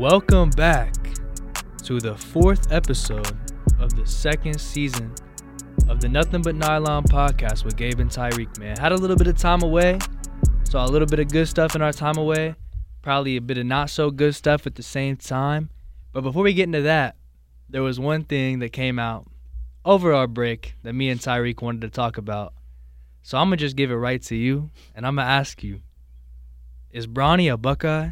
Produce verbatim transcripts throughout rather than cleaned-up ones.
Welcome back to the fourth episode of the second season of the Nothing But Nylon podcast with Gabe and Tyreek, man. Had a little bit of time away, saw a little bit of good stuff in our time away, probably a bit of not so good stuff at the same time. But before we get into that, there was one thing that came out over our break that me and Tyreek wanted to talk about. So I'm going to just give it right to you, and I'm going to ask you, is Bronny a Buckeye?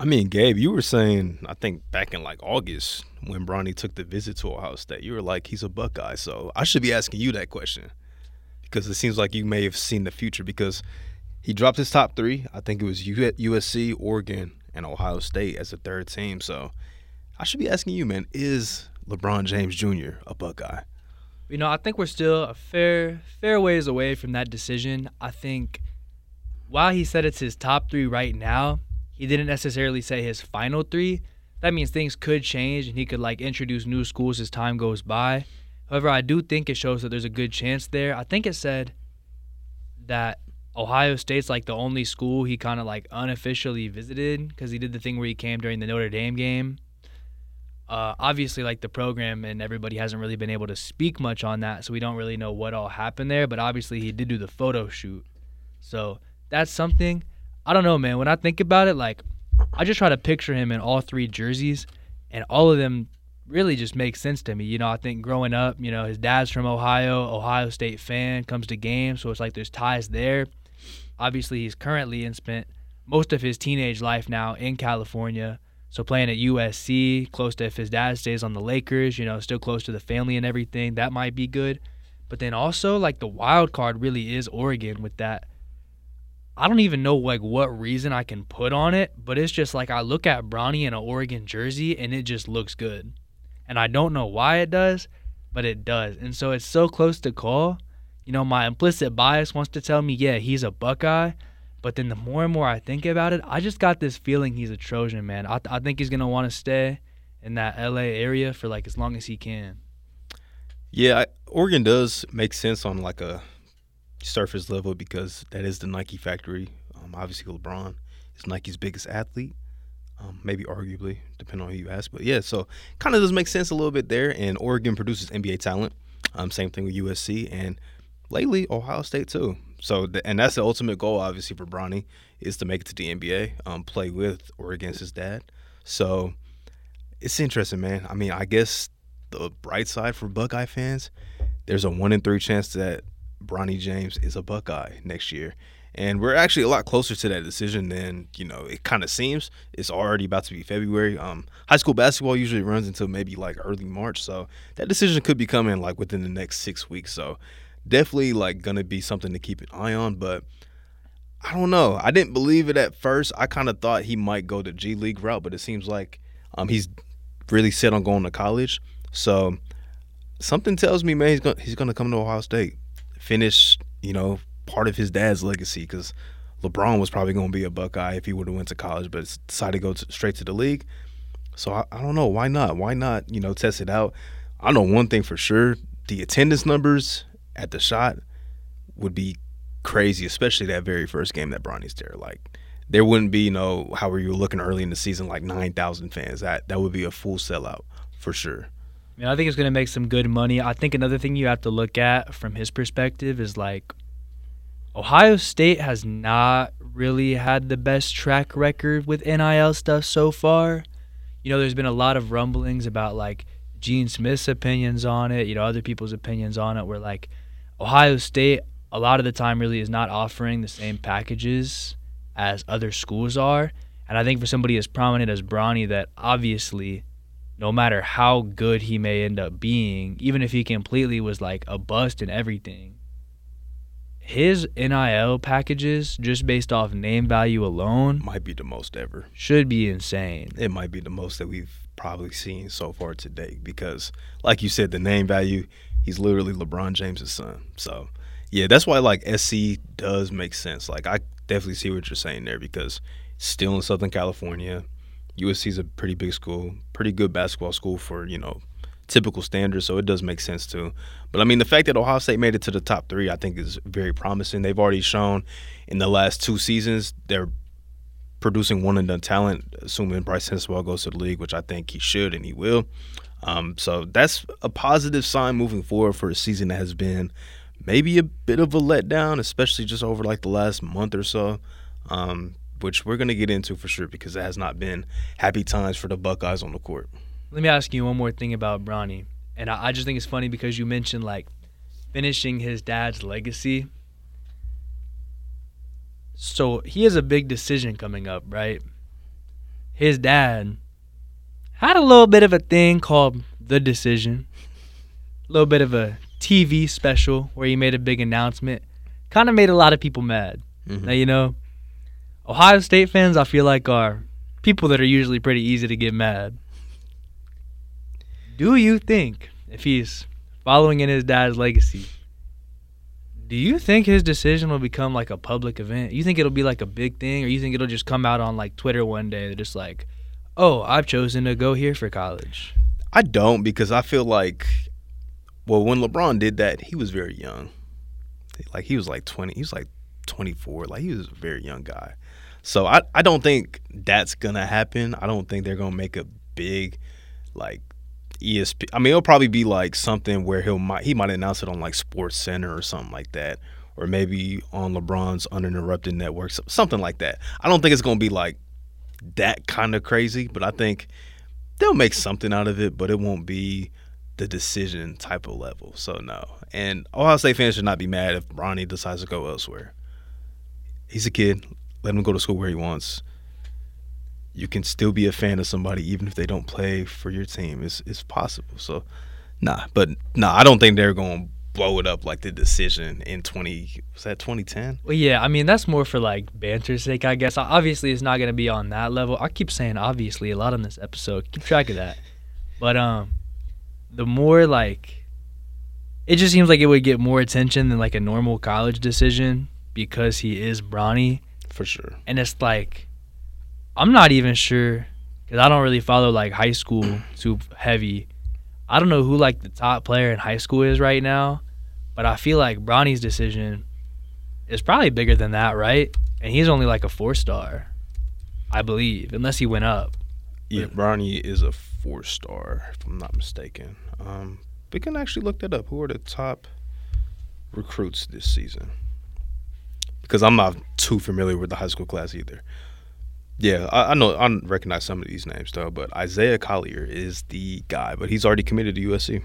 I mean, Gabe, you were saying, I think back in like August when Bronny took the visit to Ohio State, you were like, he's a Buckeye. So I should be asking you that question because it seems like you may have seen the future because he dropped his top three. I think it was U S C, Oregon, and Ohio State as a third team. So I should be asking you, man, is LeBron James Junior a Buckeye? You know, I think we're still a fair, fair ways away from that decision. I think while he said it's his top three right now, he didn't necessarily say his final three. That means things could change and he could like introduce new schools as time goes by. However, I do think it shows that there's a good chance there. I think it said that Ohio State's like the only school he kind of like unofficially visited because he did the thing where he came during the Notre Dame game. Uh, obviously, like the program and everybody hasn't really been able to speak much on that, so we don't really know what all happened there. But obviously, he did do the photo shoot. So that's something. I don't know, man. When I think about it, like, I just try to picture him in all three jerseys, and all of them really just make sense to me. You know, I think growing up, you know, his dad's from Ohio, Ohio State fan, comes to games, so it's like there's ties there. Obviously, he's currently and spent most of his teenage life now in California, so playing at U S C, close to if his dad stays on the Lakers, you know, still close to the family and everything, that might be good. But then also, like, the wild card really is Oregon with that. I don't even know, like, what reason I can put on it, but it's just, like, I look at Bronny in an Oregon jersey, and it just looks good. And I don't know why it does, but it does. And so it's so close to call. You know, my implicit bias wants to tell me, yeah, he's a Buckeye, but then the more and more I think about it, I just got this feeling he's a Trojan, man. I, th- I think he's going to want to stay in that L A area for, like, as long as he can. Yeah, I, Oregon does make sense on, like, a – surface level because that is the Nike factory. Um, obviously, LeBron is Nike's biggest athlete, um, maybe arguably, depending on who you ask. But, yeah, so kind of does make sense a little bit there. And Oregon produces N B A talent. Um, same thing with U S C and lately Ohio State too. So, the, and that's the ultimate goal, obviously, for Bronny is to make it to the N B A, um, play with or against his dad. So it's interesting, man. I mean, I guess the bright side for Buckeye fans, there's a one in three chance that Bronny James is a Buckeye next year. And we're actually a lot closer to that decision than, you know, it kind of seems. It's already about to be February. Um, high school basketball usually runs until maybe like early March. So that decision could be coming like within the next six weeks. So definitely like going to be something to keep an eye on. But I don't know. I didn't believe it at first. I kind of thought he might go the G League route, but it seems like um, he's really set on going to college. So something tells me, man, he's going he's going to come to Ohio State. Finish, you know, part of his dad's legacy because LeBron was probably going to be a Buckeye if he would have went to college, but decided to go to, straight to the league. So I, I don't know. Why not? Why not, you know, test it out? I know one thing for sure. The attendance numbers at the shot would be crazy, especially that very first game that Bronny's there. Like, there wouldn't be, you know, how were you looking early in the season, like nine thousand fans. That, that would be a full sellout for sure. I mean, I think it's going to make some good money. I think another thing you have to look at from his perspective is, like, Ohio State has not really had the best track record with N I L stuff so far. You know, there's been a lot of rumblings about, like, Gene Smith's opinions on it, you know, other people's opinions on it, where, like, Ohio State a lot of the time really is not offering the same packages as other schools are. And I think for somebody as prominent as Bronny that obviously – no matter how good he may end up being, even if he completely was like a bust and everything, his N I L packages, just based off name value alone, might be the most ever. Should be insane. It might be the most that we've probably seen so far today because, like you said, the name value, he's literally LeBron James' son. So, yeah, that's why, like, S C does make sense. Like, I definitely see what you're saying there because still in Southern California, U S C is a pretty big school, pretty good basketball school for, you know, typical standards, so it does make sense too. But, I mean, the fact that Ohio State made it to the top three I think is very promising. They've already shown in the last two seasons they're producing one and done talent, assuming Bryce Henswell goes to the league, which I think he should and he will. Um, so that's a positive sign moving forward for a season that has been maybe a bit of a letdown, especially just over like the last month or so, um, which we're going to get into for sure because it has not been happy times for the Buckeyes on the court. Let me ask you one more thing about Bronny. And I, I just think it's funny because you mentioned like finishing his dad's legacy. So he has a big decision coming up, right? His dad had a little bit of a thing called The Decision, a little bit of a T V special where he made a big announcement. Kind of made a lot of people mad. Mm-hmm. Now, you know, Ohio State fans, I feel like, are people that are usually pretty easy to get mad. Do you think, if he's following in his dad's legacy, do you think his decision will become like a public event? You think it'll be like a big thing, or you think it'll just come out on like Twitter one day? They're just like, oh, I've chosen to go here for college. I don't, because I feel like, well, when LeBron did that, he was very young. Like he was like twenty, he was like twenty-four. Like he was a very young guy. So I, I don't think that's going to happen. I don't think they're going to make a big like E S P. I mean, it'll probably be like something where he'll might he might announce it on like Sports Center or something like that, or maybe on LeBron's Uninterrupted Network, something like that. I don't think it's gonna be like that kind of crazy, but I think they'll make something out of it, but it won't be the decision type of level. So no, and Ohio State fans should not be mad if Bronny decides to go elsewhere. He's a kid. Let him go to school where he wants. You can still be a fan of somebody even if they don't play for your team. It's it's possible. So, nah. But, nah, I don't think they're going to blow it up like The Decision in twenty – was that twenty ten? Well, yeah, I mean, that's more for, like, banter's sake, I guess. Obviously, it's not going to be on that level. I keep saying obviously a lot on this episode. Keep track of that. But um, the more, like – it just seems like it would get more attention than, like, a normal college decision because he is Bronny. For sure. And it's like – I'm not even sure because I don't really follow, like, high school too heavy. I don't know who, like, the top player in high school is right now, but I feel like Bronny's decision is probably bigger than that, right? And he's only, like, a four-star, I believe, unless he went up. Yeah, but Bronny is a four-star, if I'm not mistaken. Um, we can actually look that up. Who are the top recruits this season? Because I'm not too familiar with the high school class either. Yeah, I, I know I recognize some of these names, though, but Isaiah Collier is the guy, but he's already committed to U S C.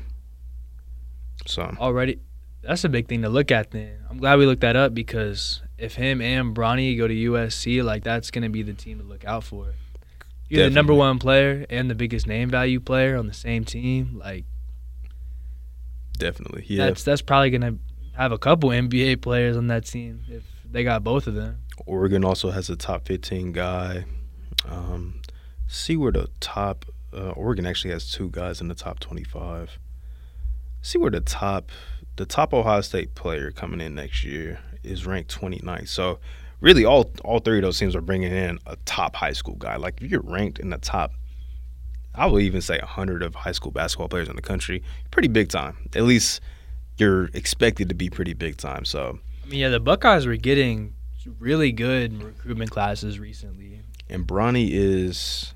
So already, that's a big thing to look at then. I'm glad we looked that up because if him and Bronny go to U S C, like that's going to be the team to look out for. You're Definitely. The number one player and the biggest name value player on the same team. Like, Definitely, yeah. That's, that's probably going to have a couple N B A players on that team if they got both of them. Oregon also has a top fifteen guy. Um, see where the top uh, – Oregon actually has two guys in the top twenty-five. See where the top – the top Ohio State player coming in next year is ranked twenty-ninth. So, really, all all three of those teams are bringing in a top high school guy. Like, if you're ranked in the top, I would even say one hundred of high school basketball players in the country, pretty big time. At least you're expected to be pretty big time. So, I mean, yeah, the Buckeyes were getting – really good recruitment classes recently. And Bronny is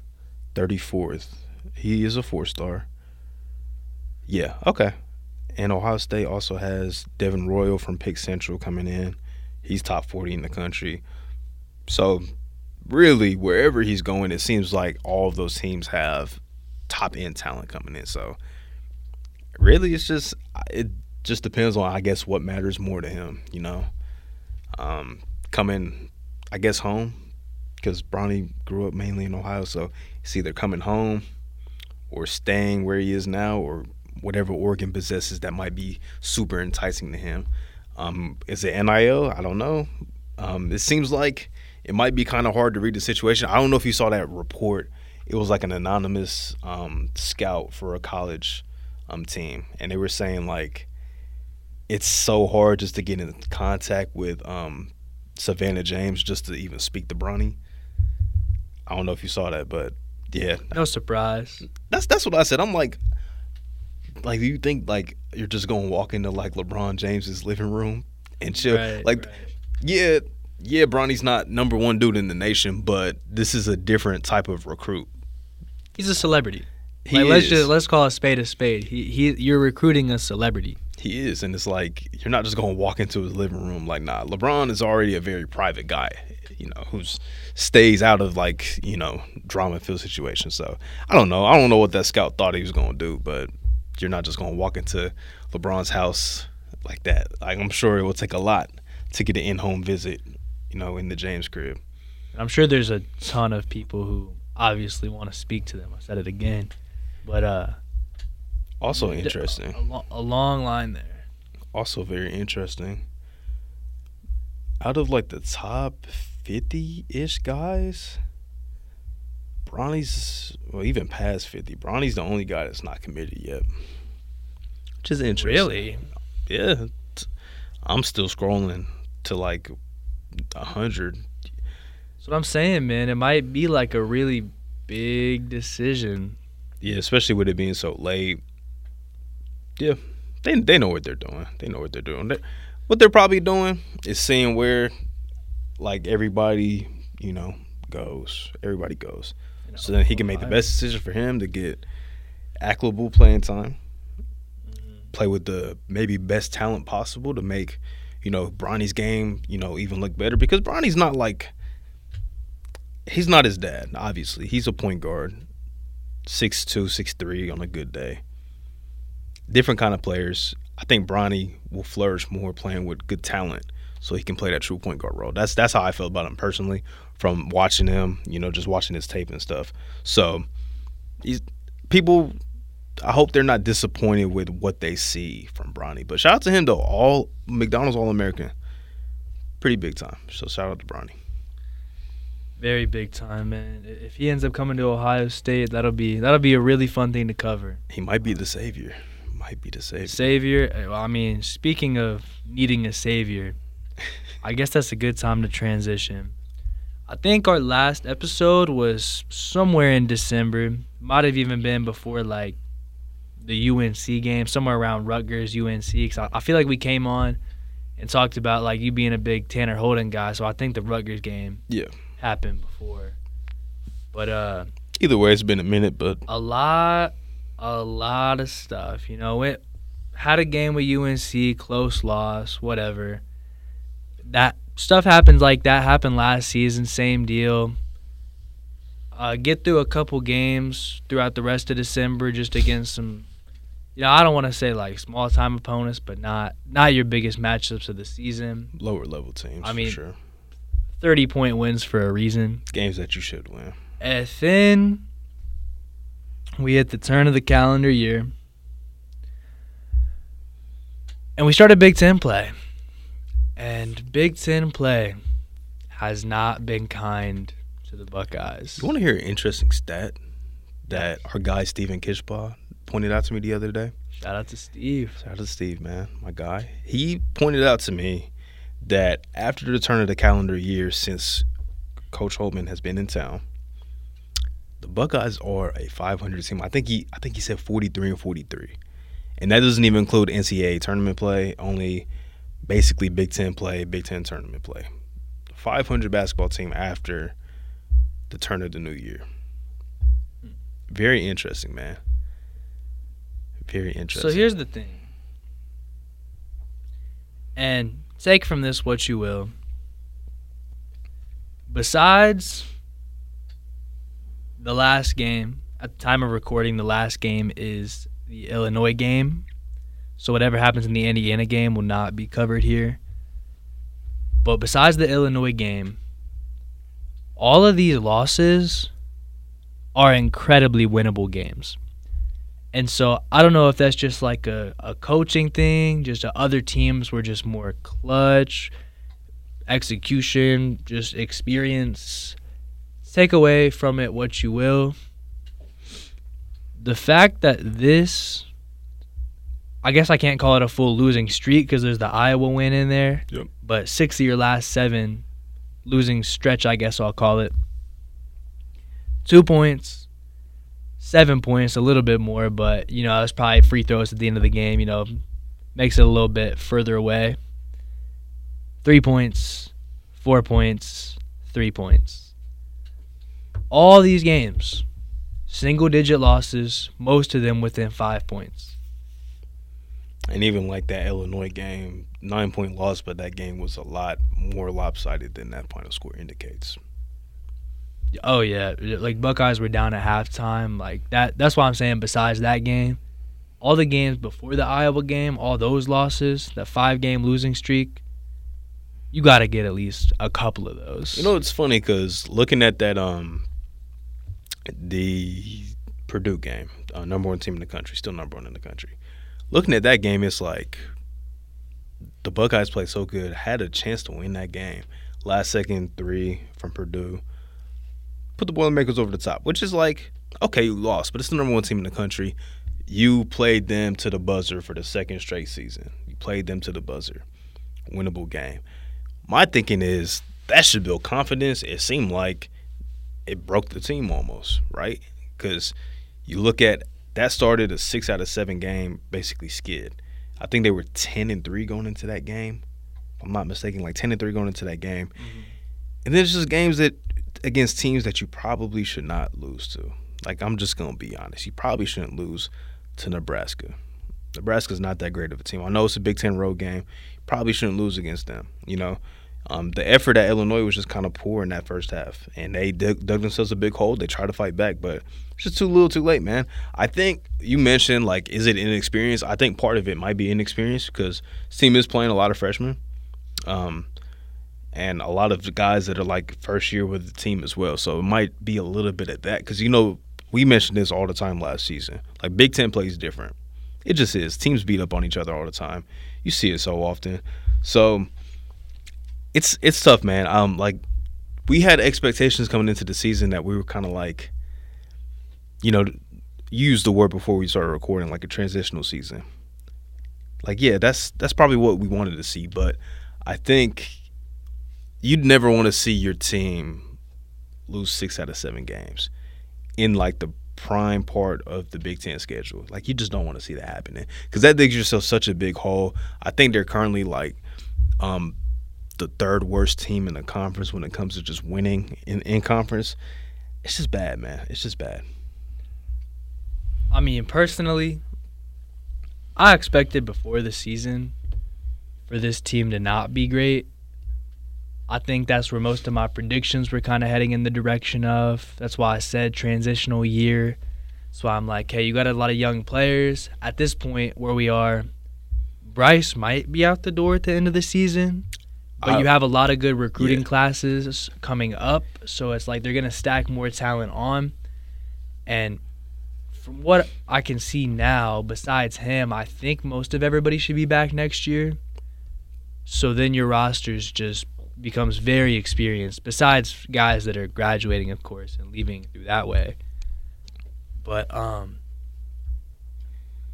thirty-fourth. He is a four-star. Yeah, okay. And Ohio State also has Devin Royal from Pick Central coming in. He's top forty in the country. So, really, wherever he's going, it seems like all of those teams have top-end talent coming in. So, really, it's just it just depends on, I guess, what matters more to him, you know? Um coming, I guess, home, because Bronny grew up mainly in Ohio, so it's either coming home or staying where he is now or whatever Oregon possesses that might be super enticing to him. Um, is it N I L? I don't know. Um, it seems like it might be kind of hard to read the situation. I don't know if you saw that report. It was like an anonymous um, scout for a college um, team, and they were saying, like, it's so hard just to get in contact with um, – Savannah James just to even speak to Bronny. I don't know if you saw that, but yeah. No surprise. That's that's what I said. I'm like, like, do you think, like, you're just going to walk into, like, LeBron James's living room and chill? Right, like, right. yeah, yeah, Bronny's not number one dude in the nation, but this is a different type of recruit. He's a celebrity. He like, is. Let's just let's call a spade a spade. He he, you're recruiting a celebrity. He is, and it's like you're not just gonna walk into his living room like, nah. LeBron is already a very private guy, you know, who stays out of like you know drama-filled situations. So I don't know. I don't know what that scout thought he was gonna do, but you're not just gonna walk into LeBron's house like that. Like, I'm sure it will take a lot to get an in-home visit, you know, in the James crib. I'm sure there's a ton of people who obviously want to speak to them. I said it again. But uh, also interesting. A, a long line there. Also very interesting. Out of like the top fifty-ish guys, Bronny's, well, even past fifty, Bronny's the only guy that's not committed yet, which is interesting. Really? Yeah. I'm still scrolling to like one hundred. That's what I'm saying, man. It might be like a really big decision. Yeah, especially with it being so late. Yeah, they they know what they're doing. They know what they're doing. They, what they're probably doing is seeing where, like, everybody, you know, goes. Everybody goes. You know, so then he can make the best decision for him to get equitable playing time, mm-hmm. play with the maybe best talent possible to make, you know, Bronny's game, you know, even look better. Because Bronny's not like – he's not his dad, obviously. He's a point guard. six two, six three on a good day. Different kind of players. I think Bronny will flourish more playing with good talent, so he can play that true point guard role. That's that's how I feel about him personally, from watching him, you know, just watching his tape and stuff. So he's, people, I hope they're not disappointed with what they see from Bronny. But shout out to him though, all McDonald's All-American, pretty big time. So shout out to Bronny. Very big time, man. If he ends up coming to Ohio State, that'll be that'll be a really fun thing to cover. He might be the savior. Might be the savior. Savior. Well, I mean, speaking of needing a savior, I guess that's a good time to transition. I think our last episode was somewhere in December. Might have even been before like the U N C game, somewhere around Rutgers, U N C. Because I, I feel like we came on and talked about like you being a big Tanner Holden guy. So I think the Rutgers game. Yeah. Happened before, but uh either way, it's been a minute. But a lot a lot of stuff, you know. It had a game with U N C, close loss, whatever. That stuff happens. Like that happened last season, same deal. Uh get through a couple games throughout the rest of December, just against some, you know, I don't want to say like small time opponents, but not not your biggest matchups of the season, lower level teams. I mean, for sure. thirty-point wins for a reason. Games that you should win. And then we hit the turn of the calendar year. And we started Big Ten play. And Big Ten play has not been kind to the Buckeyes. You want to hear an interesting stat that our guy Stephen Kishbaugh pointed out to me the other day? Shout out to Steve. Shout out to Steve, man, my guy. He pointed out to me that after the turn of the calendar year, since Coach Holtman has been in town, the Buckeyes are a five hundred team. I think he, I think he said forty-three and forty-three, and that doesn't even include N C double A tournament play. Only basically Big Ten play, Big Ten tournament play. five hundred basketball team after the turn of the new year. Very interesting, man. Very interesting. So here's the thing, and take from this what you will. Besides the last game, at the time of recording, the last game is the Illinois game. So whatever happens in the Indiana game will not be covered here. But besides the Illinois game, all of these losses are incredibly winnable games. And so I don't know if that's just like a, a coaching thing, just other teams were just more clutch, execution, just experience. Take away from it what you will. The fact that this, I guess I can't call it a full losing streak because there's the Iowa win in there. Yep. But six of your last seven losing stretch, I guess I'll call it. Two points. Seven points, a little bit more, but, you know, it's probably free throws at the end of the game, you know, makes it a little bit further away. Three points, four points, three points. All these games, single-digit losses, most of them within five points. And even like that Illinois game, nine-point loss, but that game was a lot more lopsided than that final score indicates. Oh, yeah. Like, Buckeyes were down at halftime. Like, that. that's why I'm saying besides that game, all the games before the Iowa game, all those losses, that five-game losing streak, you got to get at least a couple of those. You know, it's funny because looking at that, um, the Purdue game, uh, number one team in the country, still number one in the country. Looking at that game, it's like the Buckeyes played so good, had a chance to win that game. Last second three from Purdue. Put the Boilermakers over the top, which is like, okay, you lost, but it's the number one team in the country. You played them to the buzzer for the second straight season. You played them to the buzzer. Winnable game. My thinking is that should build confidence. It seemed like it broke the team almost, right? Because you look at that started a six out of seven game basically skid. I think they were ten and three going into that game. If I'm not mistaken, like ten and three going into that game. Mm-hmm. And then it's just games that against teams that you probably should not lose to. Like I'm just gonna be honest, you probably shouldn't lose to Nebraska. Nebraska's not that great of a team. I know it's a Big Ten road game. Probably shouldn't lose against them, you know. Um, the effort at Illinois was just kind of poor in that first half, and they dug, dug themselves a big hole. They tried to fight back, but it's just too little too late, man. I think you mentioned, like, is it inexperience? I think part of it might be inexperience because this team is playing a lot of freshmen um, and a lot of guys that are, like, first year with the team as well. So it might be a little bit of that because, you know, we mentioned this all the time last season. Like, Big Ten plays different. It just is. Teams beat up on each other all the time. You see it so often. So it's it's tough, man. Um, like we had expectations coming into the season that we were kind of like, you know, you used the word before we started recording, like a transitional season. Like, yeah, that's that's probably what we wanted to see. But I think you'd never want to see your team lose six out of seven games in like the prime part of the Big Ten schedule. Like, you just don't want to see that happening because that digs yourself such a big hole. I think they're currently like um, the third worst team in the conference when it comes to just winning in, in conference. It's just bad, man. It's just bad. I mean, personally, I expected before the season for this team to not be great. I think that's where most of my predictions were kind of heading in the direction of. That's why I said transitional year. That's why I'm like, hey, you got a lot of young players. At this point where we are, Bryce might be out the door at the end of the season, but I, you have a lot of good recruiting yeah. classes coming up, so it's like they're going to stack more talent on. And from what I can see now, besides him, I think most of everybody should be back next year. So then your roster's just becomes very experienced, besides guys that are graduating, of course, and leaving through that way. But um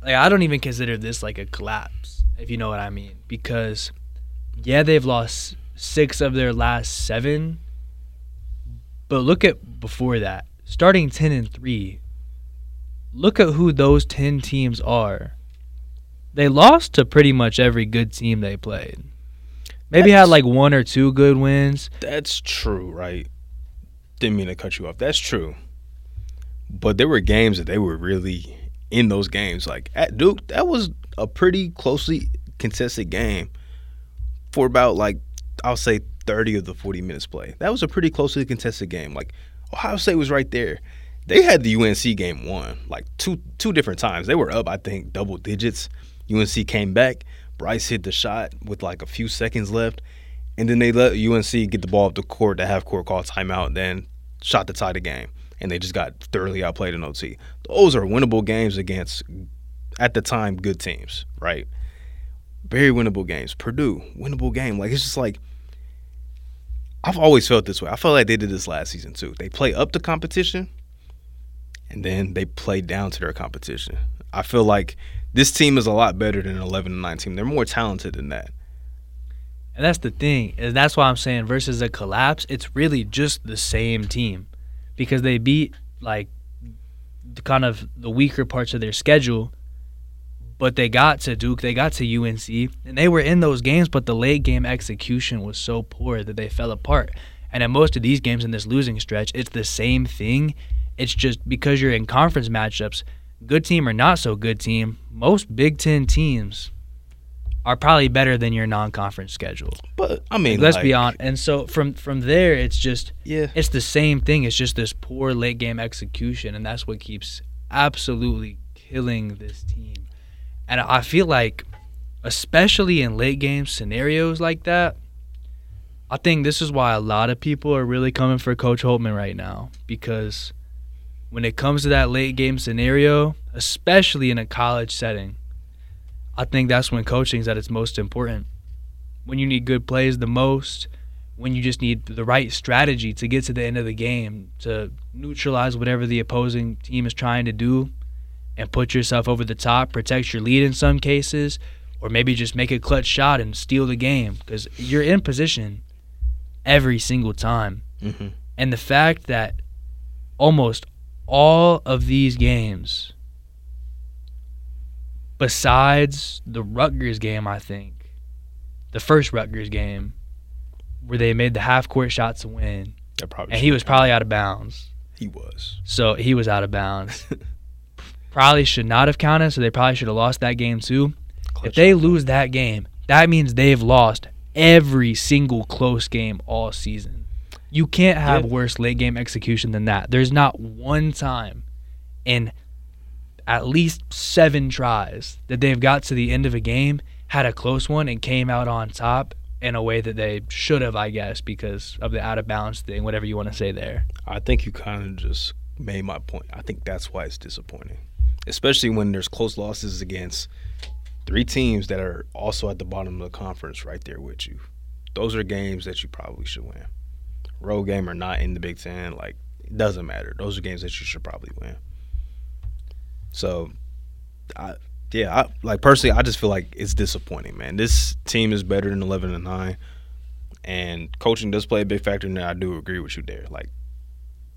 like I don't even consider this like a collapse, if you know what I mean, because yeah, they've lost six of their last seven, but look at before that, starting ten and three. Look at who those ten teams are. They lost to pretty much every good team they played. Maybe that's, had like one or two good wins. That's true, right? Didn't mean to cut you off. That's true. But there were games that they were really in those games. Like at Duke, that was a pretty closely contested game for about like, I'll say thirty of the forty minutes play. That was a pretty closely contested game. Like Ohio State was right there. They had the U N C game won like two two different times. They were up, I think, double digits. U N C came back. Bryce hit the shot with like a few seconds left, and then they let U N C get the ball up the court, the half-court call timeout, and then shot to tie the game, and they just got thoroughly outplayed in O T. Those are winnable games against, at the time, good teams, right? Very winnable games. Purdue, winnable game. Like, it's just like, I've always felt this way. I felt like they did this last season too. They play up to competition, and then they play down to their competition. I feel like this team is a lot better than an eleven and nine team. They're more talented than that. And that's the thing. And that's why I'm saying versus a collapse, it's really just the same team because they beat, like, the kind of the weaker parts of their schedule, But they got to Duke, they got to U N C, and they were in those games, but the late game execution was so poor that they fell apart. And in most of these games in this losing stretch, it's the same thing. It's just because you're in conference matchups, good team or not so good team, most Big Ten teams are probably better than your non-conference schedule. But, I mean, like, let's like, be honest. And so from, from there, it's just yeah. it's the same thing. It's just this poor late game execution, and that's what keeps absolutely killing this team. And I feel like, especially in late-game scenarios like that, I think this is why a lot of people are really coming for Coach Holtmann right now. Because when it comes to that late-game scenario, especially in a college setting, I think that's when coaching is at its most important. When you need good plays the most, when you just need the right strategy to get to the end of the game, to neutralize whatever the opposing team is trying to do, and put yourself over the top, protect your lead in some cases, or maybe just make a clutch shot and steal the game because you're in position every single time. Mm-hmm. And the fact that almost all of these games, besides the Rutgers game, I think, the first Rutgers game where they made the half-court shot to win, and he was probably out of bounds. He was. So he was out of bounds. Probably should not have counted, so they probably should have lost that game too. Clutch if they lose that game, that means they've lost every single close game all season. You can't have yeah. worse late-game execution than that. There's not one time in at least seven tries that they've got to the end of a game, had a close one, and came out on top in a way that they should have, I guess, because of the out-of-bounds thing, whatever you want to say there. I think you kind of just made my point. I think that's why it's disappointing. Especially when there's close losses against three teams that are also at the bottom of the conference right there with you. Those are games that you probably should win. Road game or not in the Big Ten, like, it doesn't matter. Those are games that you should probably win. So, I yeah, I, like, personally, I just feel like it's disappointing, man. This team is better than eleven and nine, and coaching does play a big factor in that. I do agree with you there. Like,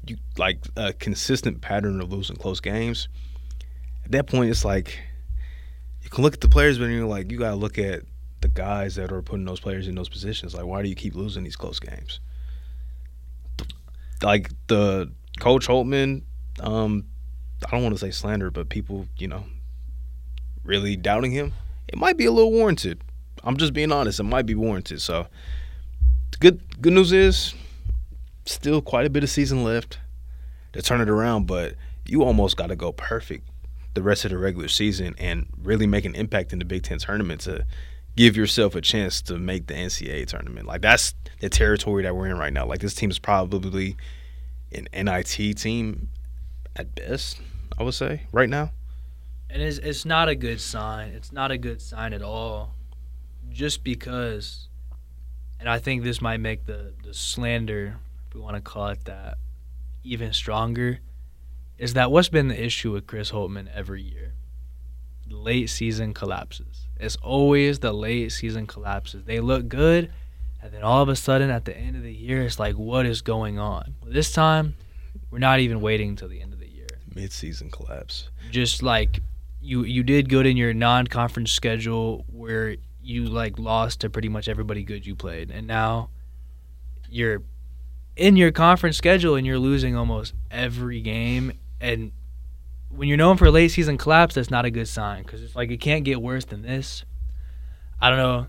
you like a consistent pattern of losing close games. At that point, it's like you can look at the players, but you're like, you got to look at the guys that are putting those players in those positions. Like, why do you keep losing these close games? Like, the Coach Holtmann, um, I don't want to say slander, but people, you know, really doubting him, it might be a little warranted. I'm just being honest. It might be warranted. So the good, good news is still quite a bit of season left to turn it around, but you almost got to go perfect the rest of the regular season and really make an impact in the Big Ten tournament to give yourself a chance to make the N C double A tournament. Like, that's the territory that we're in right now. Like, this team is probably an N I T team at best, I would say, right now. And it's, it's not a good sign. It's not a good sign at all, just because, and I think this might make the, the slander, if we want to call it that, even stronger, is that what's been the issue with Chris Holtmann every year? Late season collapses. It's always the late season collapses. They look good, and then all of a sudden at the end of the year, it's like, what is going on? Well, this time, we're not even waiting until the end of the year. Mid-season collapse. Just like you, you did good in your non-conference schedule where you like lost to pretty much everybody good you played, and now you're in your conference schedule and you're losing almost every game. And when you're known for a late-season collapse, that's not a good sign because it's like it can't get worse than this. I don't know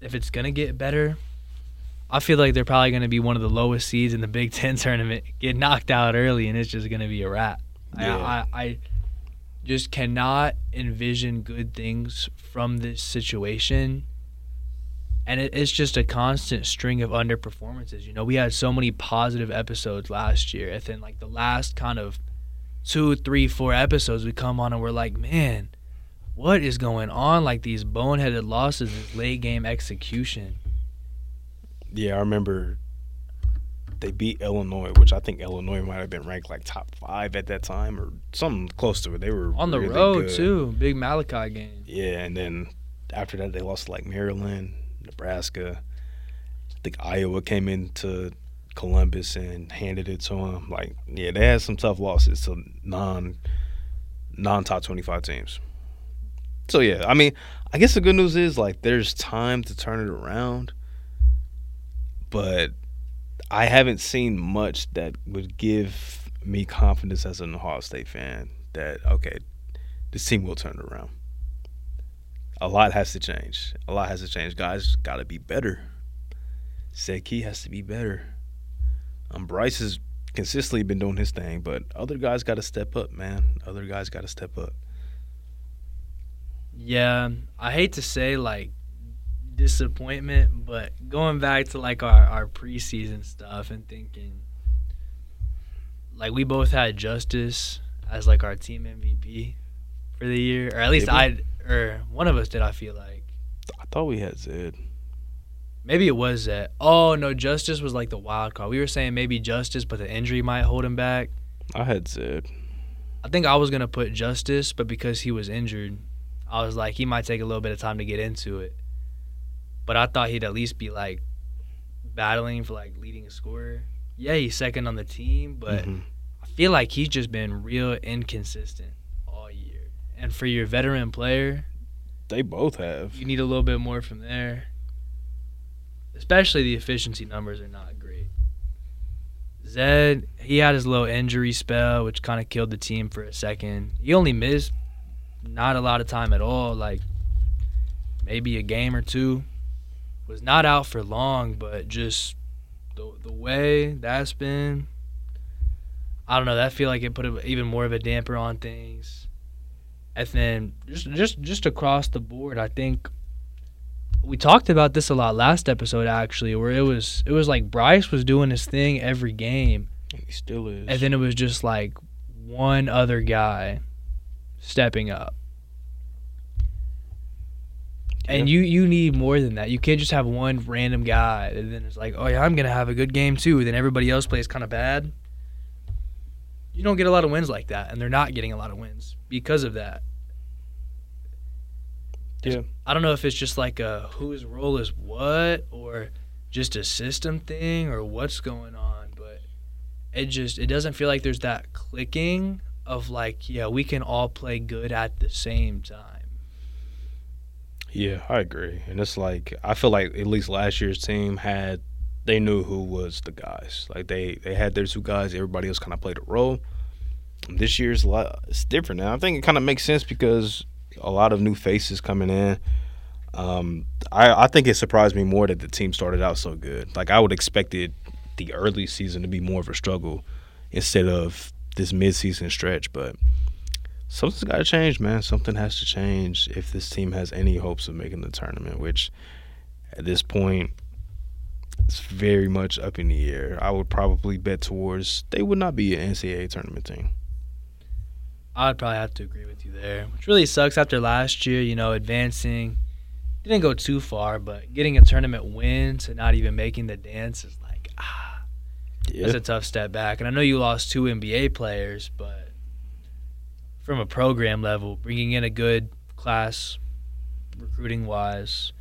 if it's going to get better. I feel like they're probably going to be one of the lowest seeds in the Big Ten tournament, get knocked out early, and it's just going to be a wrap. Yeah. I, I, I just cannot envision good things from this situation. And it, it's just a constant string of underperformances. You know, we had so many positive episodes last year, and then like the last kind of two, three, four episodes we come on and we're like, man, what is going on? Like these boneheaded losses, this late game execution. Yeah, I remember they beat Illinois, which I think Illinois might have been ranked like top five at that time or something close to it. They were on the really road good. Too, big Malachi game. Yeah, and then after that they lost to like Maryland, Nebraska. I think Iowa came into Columbus and handed it to him. Like, yeah, they had some tough losses to non non top twenty-five teams. So, yeah, I mean, I guess the good news is, like, there's time to turn it around. But I haven't seen much that would give me confidence as an Ohio State fan that, okay, this team will turn it around. A lot has to change. A lot has to change. Guys got to be better. Seki has to be better. Um, Bryce has consistently been doing his thing, but other guys got to step up, man. Other guys got to step up. Yeah, I hate to say, like, disappointment, but going back to, like, our, our preseason stuff and thinking, like, we both had Justice as, like, our team M V P for the year. Or at least Maybe. I – or one of us did, I feel like. I thought we had Zed. Maybe it was that. Oh, no, Justice was like the wild card. We were saying maybe Justice, but the injury might hold him back. I had Zed. I think I was going to put Justice, but because he was injured, I was like, he might take a little bit of time to get into it. But I thought he'd at least be, like, battling for, like, leading scorer. Yeah, he's second on the team, but mm-hmm. I feel like he's just been real inconsistent all year. And for your veteran player, they both have. You need a little bit more from there. Especially the efficiency numbers are not great. Zed, he had his little injury spell, which kind of killed the team for a second. He only missed not a lot of time at all, like maybe a game or two. Was not out for long, but just the the way that's been, I don't know, that feel like it put a, even more of a damper on things. And then just just just across the board, I think we talked about this a lot last episode, actually, where it was it was like Bryce was doing his thing every game. He still is. And then it was just like one other guy stepping up. Yeah. And you, you need more than that. You can't just have one random guy and then it's like, oh, yeah, I'm going to have a good game too. Then everybody else plays kind of bad. You don't get a lot of wins like that, and they're not getting a lot of wins because of that. Yeah. I don't know if it's just like a whose role is what, or just a system thing, or what's going on, but it just it doesn't feel like there's that clicking of like, yeah, we can all play good at the same time. Yeah, I agree. And it's like, I feel like at least last year's team had, they knew who was the guys. Like they, they had their two guys, everybody else kind of played a role. And this year's a lot, it's different now. I think it kind of makes sense because a lot of new faces coming in. Um, I, I think it surprised me more that the team started out so good. Like, I would expected the early season to be more of a struggle instead of this midseason stretch. But something's got to change, man. Something has to change if this team has any hopes of making the tournament, which at this point it's very much up in the air. I would probably bet towards they would not be an N C double A tournament team. I'd probably have to agree with you there, which really sucks after last year, you know, advancing. Didn't go too far, but getting a tournament win to not even making the dance is like, ah, yeah. That's a tough step back. And I know you lost two N B A players, but from a program level, bringing in a good class recruiting-wise,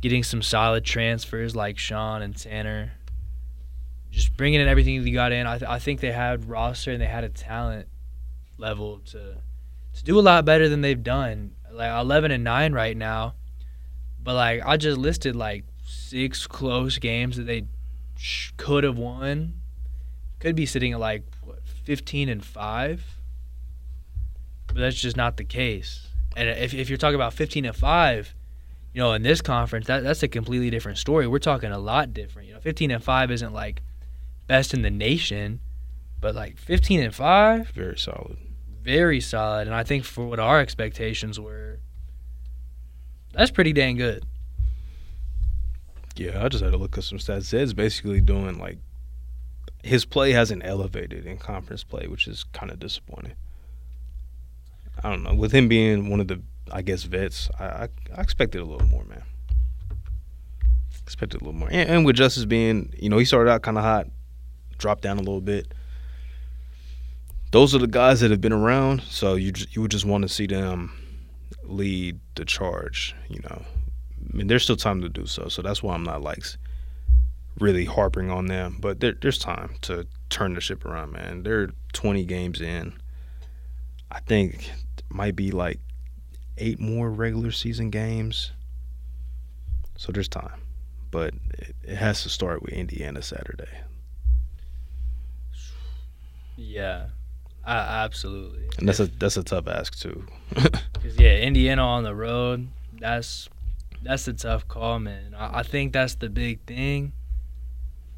getting some solid transfers like Sean and Tanner, just bringing in everything you got in. I, th- I think they had roster and they had a talent level to to do a lot better than they've done. Like eleven and nine right now, but like I just listed like six close games that they sh- could have won. Could be sitting at like what, fifteen and five, but that's just not the case. And if if you're talking about fifteen and five, you know, in this conference, that that's a completely different story. We're talking a lot different. You know, fifteen and five isn't like best in the nation, but like fifteen and five, very solid. Very solid. And I think for what our expectations were, that's pretty dang good. Yeah, I just had to look up some stats. Zed's basically doing like his play hasn't elevated in conference play, which is kind of disappointing. I don't know. With him being one of the, I guess, vets, I, I, I expected a little more, man. Expected a little more. And, and with Justice being, you know, he started out kind of hot, dropped down a little bit. Those are the guys that have been around, so you you would just want to see them lead the charge, you know. I mean, there's still time to do so, so that's why I'm not, like, really harping on them. But there, there's time to turn the ship around, man. They're twenty games in. I think it might be, like, eight more regular season games. So there's time. But it, it has to start with Indiana Saturday. Yeah, I, absolutely. And that's a that's a tough ask too. Cause yeah, Indiana on the road, that's that's a tough call, man. I, I think that's the big thing,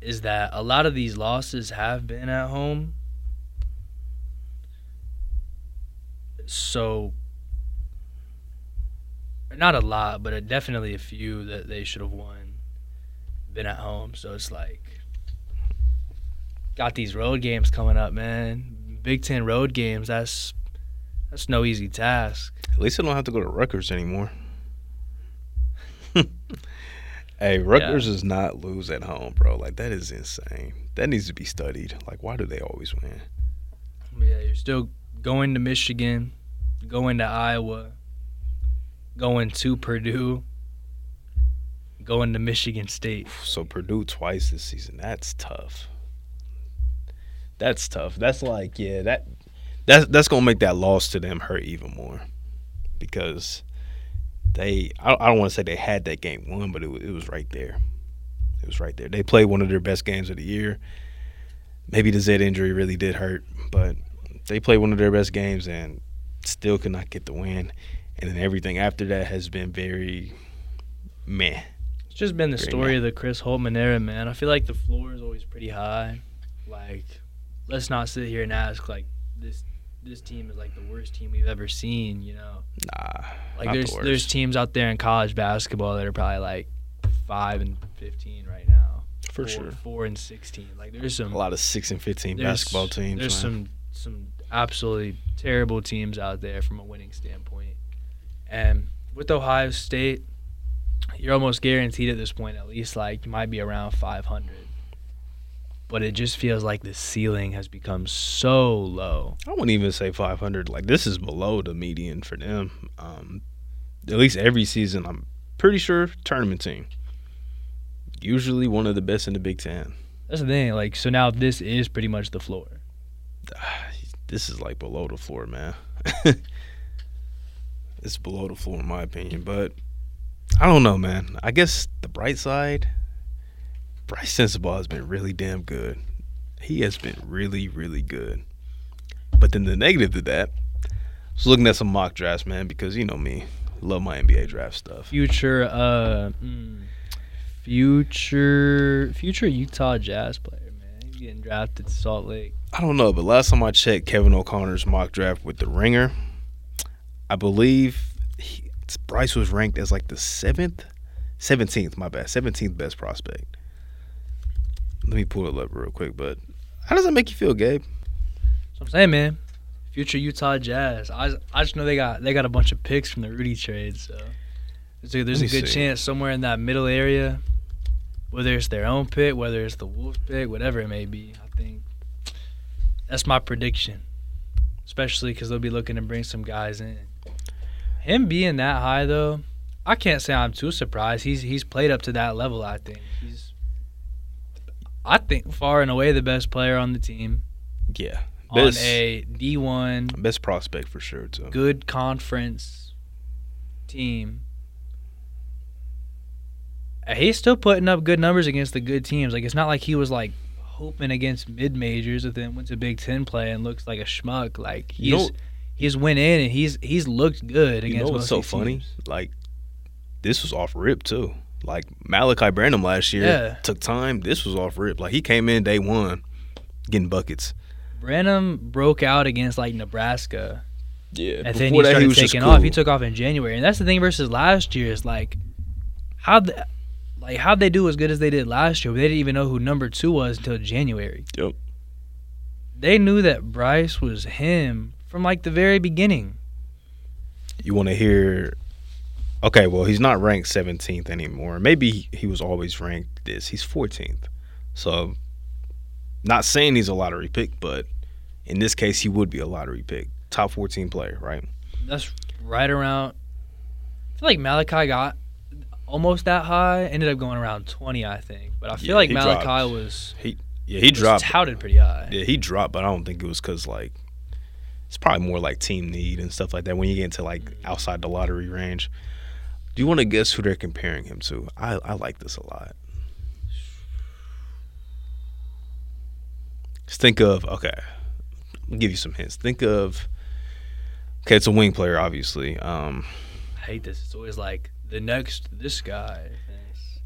is that a lot of these losses have been at home. So, not a lot, but definitely a few that they should have won been at home. So it's like, got these road games coming up, man. Big Ten road games, that's that's no easy task. At least I don't have to go to Rutgers anymore. Hey, Rutgers yeah. does not lose at home, bro. Like, that is insane. That needs to be studied. Like, why do they always win? Yeah, you're still going to Michigan, going to Iowa, going to Purdue, going to Michigan State. So Purdue twice this season. That's tough. That's tough. That's like, yeah, that that's, that's going to make that loss to them hurt even more, because they – I don't want to say they had that game won, but it was, it was right there. It was right there. They played one of their best games of the year. Maybe the Z injury really did hurt, but they played one of their best games and still could not get the win. And then everything after that has been very meh. It's just been the very story meh. of the Chris Holtmann era, man. I feel like the floor is always pretty high. Like – let's not sit here and ask like this. This team is like the worst team we've ever seen, you know. Nah, like there's the there's teams out there in college basketball that are probably like five and fifteen right now. For four, sure, four and sixteen. Like there's some a lot of six and fifteen basketball teams. There's man. some some absolutely terrible teams out there from a winning standpoint. And with Ohio State, you're almost guaranteed at this point, at least, like you might be around five hundred. But it just feels like the ceiling has become so low. I wouldn't even say five hundred. Like, this is below the median for them. Um, at least every season, I'm pretty sure, tournament team. Usually one of the best in the Big Ten. That's the thing. Like, so now this is pretty much the floor. This is, like, below the floor, man. It's below the floor, in my opinion. But I don't know, man. I guess the bright side – Bryce Henswell has been really damn good. He has been really, really good. But then the negative to that, I was looking at some mock drafts, man, because you know me. Love my N B A draft stuff. Future uh, future, future Utah Jazz player, man. He's getting drafted to Salt Lake. I don't know, but last time I checked Kevin O'Connor's mock draft with The Ringer, I believe he, Bryce was ranked as like the seventh, seventeenth, my bad, seventeenth best prospect. Let me pull it up real quick, but how does that make you feel, Gabe? That's what I'm saying, man. Future Utah Jazz. I, I just know they got they got a bunch of picks from the Rudy trade, so there's a, there's a good see. chance somewhere in that middle area, whether it's their own pick, whether it's the Wolves pick, whatever it may be. I think that's my prediction, especially because they'll be looking to bring some guys in. Him being that high, though, I can't say I'm too surprised. He's he's played up to that level, I think. He's I think far and away the best player on the team. Yeah. Best, on a D one. Best prospect for sure, too. Good conference team. He's still putting up good numbers against the good teams. Like, it's not like he was, like, hoping against mid-majors and then went to Big Ten play and looks like a schmuck. Like, he's you know, he's went in and he's he's looked good against most teams. You know what's so funny? Teams. Like, this was off rip, too. Like, Malachi Branham last year yeah. took time. This was off rip. Like, he came in day one getting buckets. Branham broke out against, like, Nebraska. Yeah. And then he started he was taking cool. off. He took off in January. And that's the thing versus last year is, like, how the, like how'd they do as good as they did last year? They didn't even know who number two was until January. Yep. They knew that Bryce was him from, like, the very beginning. You want to hear – okay, well, he's not ranked seventeenth anymore. Maybe he was always ranked this. He's fourteenth. So, not saying he's a lottery pick, but in this case, he would be a lottery pick. Top fourteen player, right? That's right around – I feel like Malachi got almost that high. Ended up going around twenty, I think. But I feel yeah, like Malachi dropped. was – he yeah, he was dropped. touted pretty high. Yeah, he dropped, but I don't think it was because, like, it's probably more like team need and stuff like that when you get into like outside the lottery range. Do you want to guess who they're comparing him to? I, I like this a lot. Just think of, okay, I'll give you some hints. Think of, okay, it's a wing player, obviously. Um, I hate this. It's always like the next, this guy.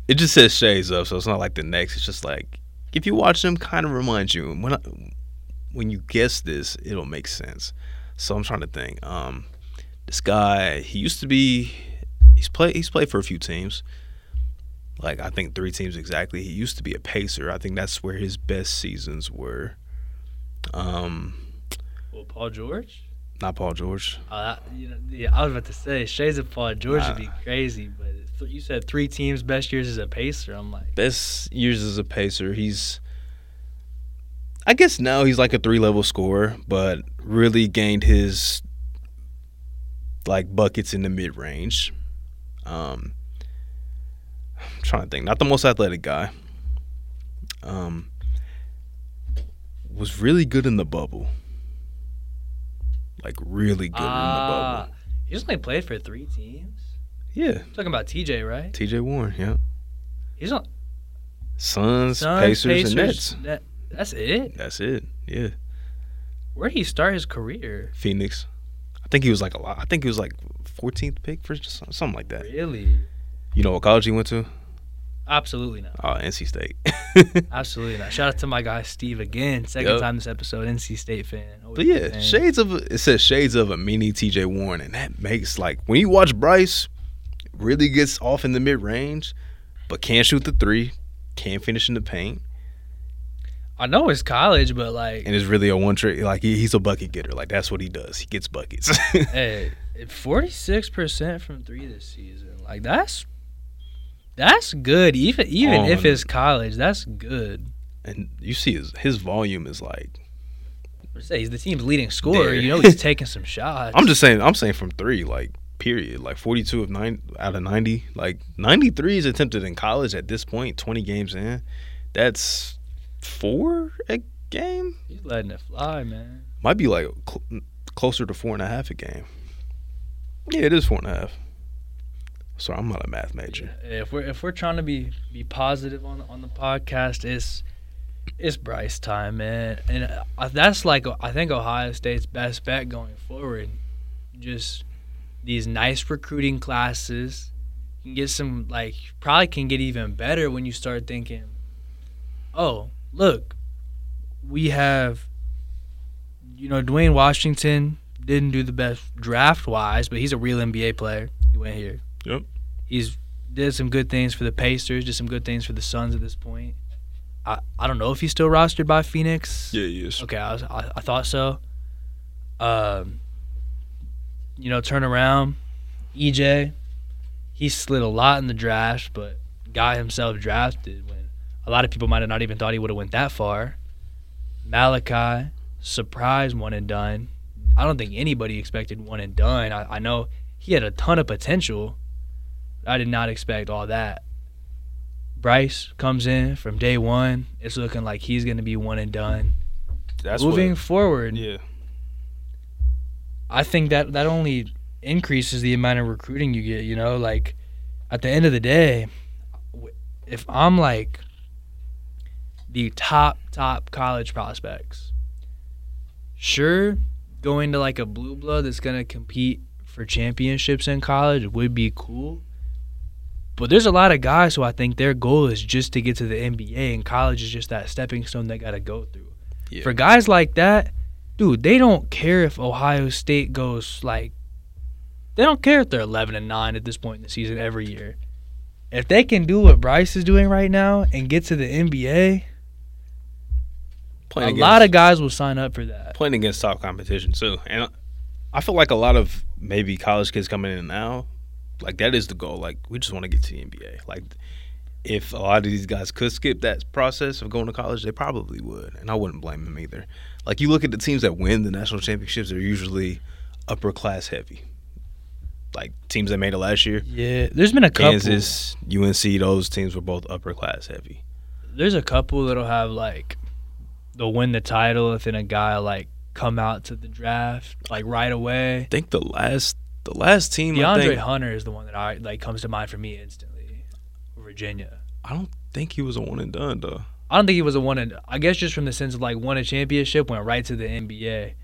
It just says shades of, so it's not like the next. It's just like, if you watch them, kind of reminds you. When I, when you guess this, it'll make sense. So I'm trying to think. Um, this guy, he used to be, he's played he's played for a few teams. Like, I think three teams exactly. He used to be a Pacer. I think that's where his best seasons were. Um, well, Paul George? Not Paul George. Uh, you know, yeah, I was about to say, shades of Paul George nah. would be crazy, but th- you said three teams, best years as a Pacer. I'm like. Best years as a Pacer. He's, I guess now he's like a three-level scorer, but really gained his, like, buckets in the mid-range. Um, I'm trying to think. Not the most athletic guy. Um, was really good in the bubble. Like, really good uh, in the bubble. He just only played for three teams? Yeah. I'm talking about T J, right? T J Warren, yeah. He's on Suns, Suns Pacers, Pacers, and Nets. That, that's it? That's it, yeah. Where did he start his career? Phoenix. I think he was like a lot. I think he was like fourteenth pick for something like that. Really? You know what college he went to? Absolutely not. Oh, N C State. Absolutely not. Shout out to my guy Steve again. Second yep. time this episode, N C State fan. Always but yeah, fan. shades of it says shades of a mini T J Warren, and that makes like when you watch Bryce, really gets off in the mid range, but can't shoot the three, can't finish in the paint. I know it's college, but like, and it's really a one trick. Like he, he's a bucket getter. Like that's what he does. He gets buckets. Hey, forty-six percent from three this season. Like that's. That's good. Even even on, if it's college, that's good. And you see his his volume is like. I say he's the team's leading scorer. There. You know he's taking some shots. I'm just saying. I'm saying from three, like period, like forty-two of nine out of ninety, like ninety-three is attempted in college at this point. twenty games in, that's four a game. He's letting it fly, man. Might be like cl- closer to four and a half a game. Yeah, it is four and a half. Sorry, I'm not a math major. Yeah, if we're if we're trying to be, be positive on on the podcast, it's it's Bryce time, man, and I, that's like I think Ohio State's best bet going forward. Just these nice recruiting classes, you can get some like probably can get even better when you start thinking, oh look, we have, you know, Dwayne Washington didn't do the best draft wise, but he's a real N B A player. He went here. Yep. He's did some good things for the Pacers, did some good things for the Suns at this point. I, I don't know if he's still rostered by Phoenix. Yeah, he is. Okay, I was, I, I thought so. Um, you know, turn around, E J, he slid a lot in the draft, but guy himself drafted when a lot of people might have not even thought he would have went that far. Malachi, surprise one and done. I don't think anybody expected one and done. I, I know he had a ton of potential. I did not expect all that. Bryce comes in from day one. It's looking like he's going to be one and done. That's Moving what, forward, yeah. I think that, that only increases the amount of recruiting you get, you know? Like, at the end of the day, if I'm, like, the top, top college prospects, sure, going to, like, a blue blood that's going to compete for championships in college would be cool. But there's a lot of guys who I think their goal is just to get to the N B A, and college is just that stepping stone they got to go through. Yeah. For guys like that, dude, they don't care if Ohio State goes like – they don't care if they're eleven and nine at this point in the season every year. If they can do what Bryce is doing right now and get to the N B A, playing a against, lot of guys will sign up for that. Playing against top competition too. And I feel like a lot of maybe college kids coming in now – like, that is the goal. Like, we just want to get to the N B A. Like, if a lot of these guys could skip that process of going to college, they probably would, and I wouldn't blame them either. Like, you look at the teams that win the national championships, they're usually upper-class heavy. Like, teams that made it last year. Yeah, there's been a couple. Kansas, U N C, those teams were both upper-class heavy. There's a couple that'll have, like, they'll win the title, and then a guy, like, come out to the draft like right away. I think the last the last team DeAndre I think, Hunter is the one that I like comes to mind for me instantly. Virginia. I don't think he was a one and done though. I don't think he was a one and I guess just from the sense of like won a championship, went right to the N B A.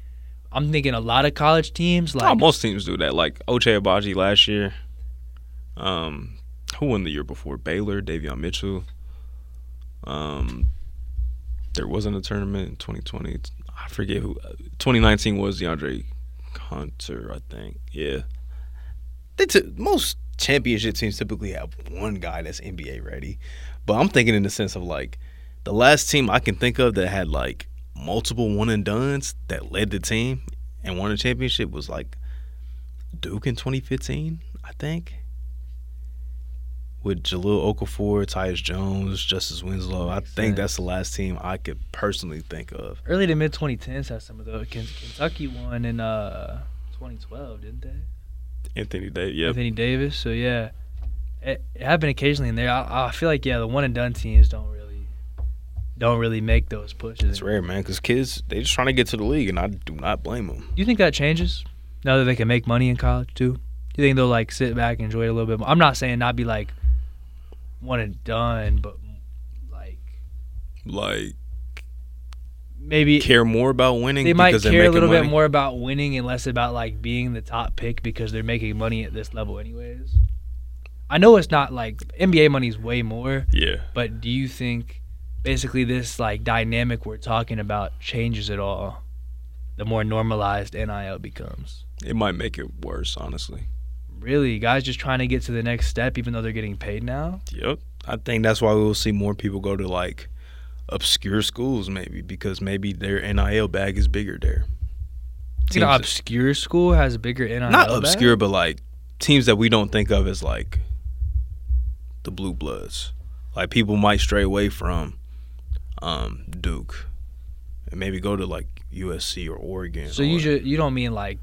I'm thinking a lot of college teams like oh, most teams do that. Like Ochai Agbaji last year. Um, who won the year before? Baylor, Davion Mitchell. Um, there wasn't a tournament in twenty twenty. I forget who. twenty nineteen was DeAndre Hunter, I think. Yeah. They t- most championship teams typically have one guy that's N B A ready. But I'm thinking in the sense of, like, the last team I can think of that had, like, multiple one-and-dones that led the team and won a championship was, like, Duke in twenty fifteen, I think. With Jahlil Okafor, Tyus Jones, Justice Winslow, I think that's the last team I could personally think of. Early to mid twenty tens had some of those. Kentucky won in uh, twenty twelve, didn't they? Anthony Davis. Yeah. Anthony Davis. So yeah, it, it happened occasionally in there. I, I feel like yeah, the one and done teams don't really, don't really make those pushes. It's rare, man, because kids they just trying to get to the league, and I do not blame them. Do you think that changes now that they can make money in college too? Do you think they'll like sit back and enjoy it a little bit more? I'm not saying not be like. One and done, but like, like maybe care more about winning. They might care a little bit more about winning and less about like being the top pick because they're making money at this level, anyways. I know it's not like N B A money's way more. Yeah. But do you think basically this like dynamic we're talking about changes at all? The more normalized N I L becomes, it might make it worse, honestly. Really, guys just trying to get to the next step even though they're getting paid now? Yep. I think that's why we'll see more people go to, like, obscure schools maybe because maybe their N I L bag is bigger there. An obscure school has a bigger N I L bag? Not obscure, but, like, teams that we don't think of as, like, the Blue Bloods. Like, people might stray away from um, Duke and maybe go to, like, U S C or Oregon. So or, you ju- you don't mean, like,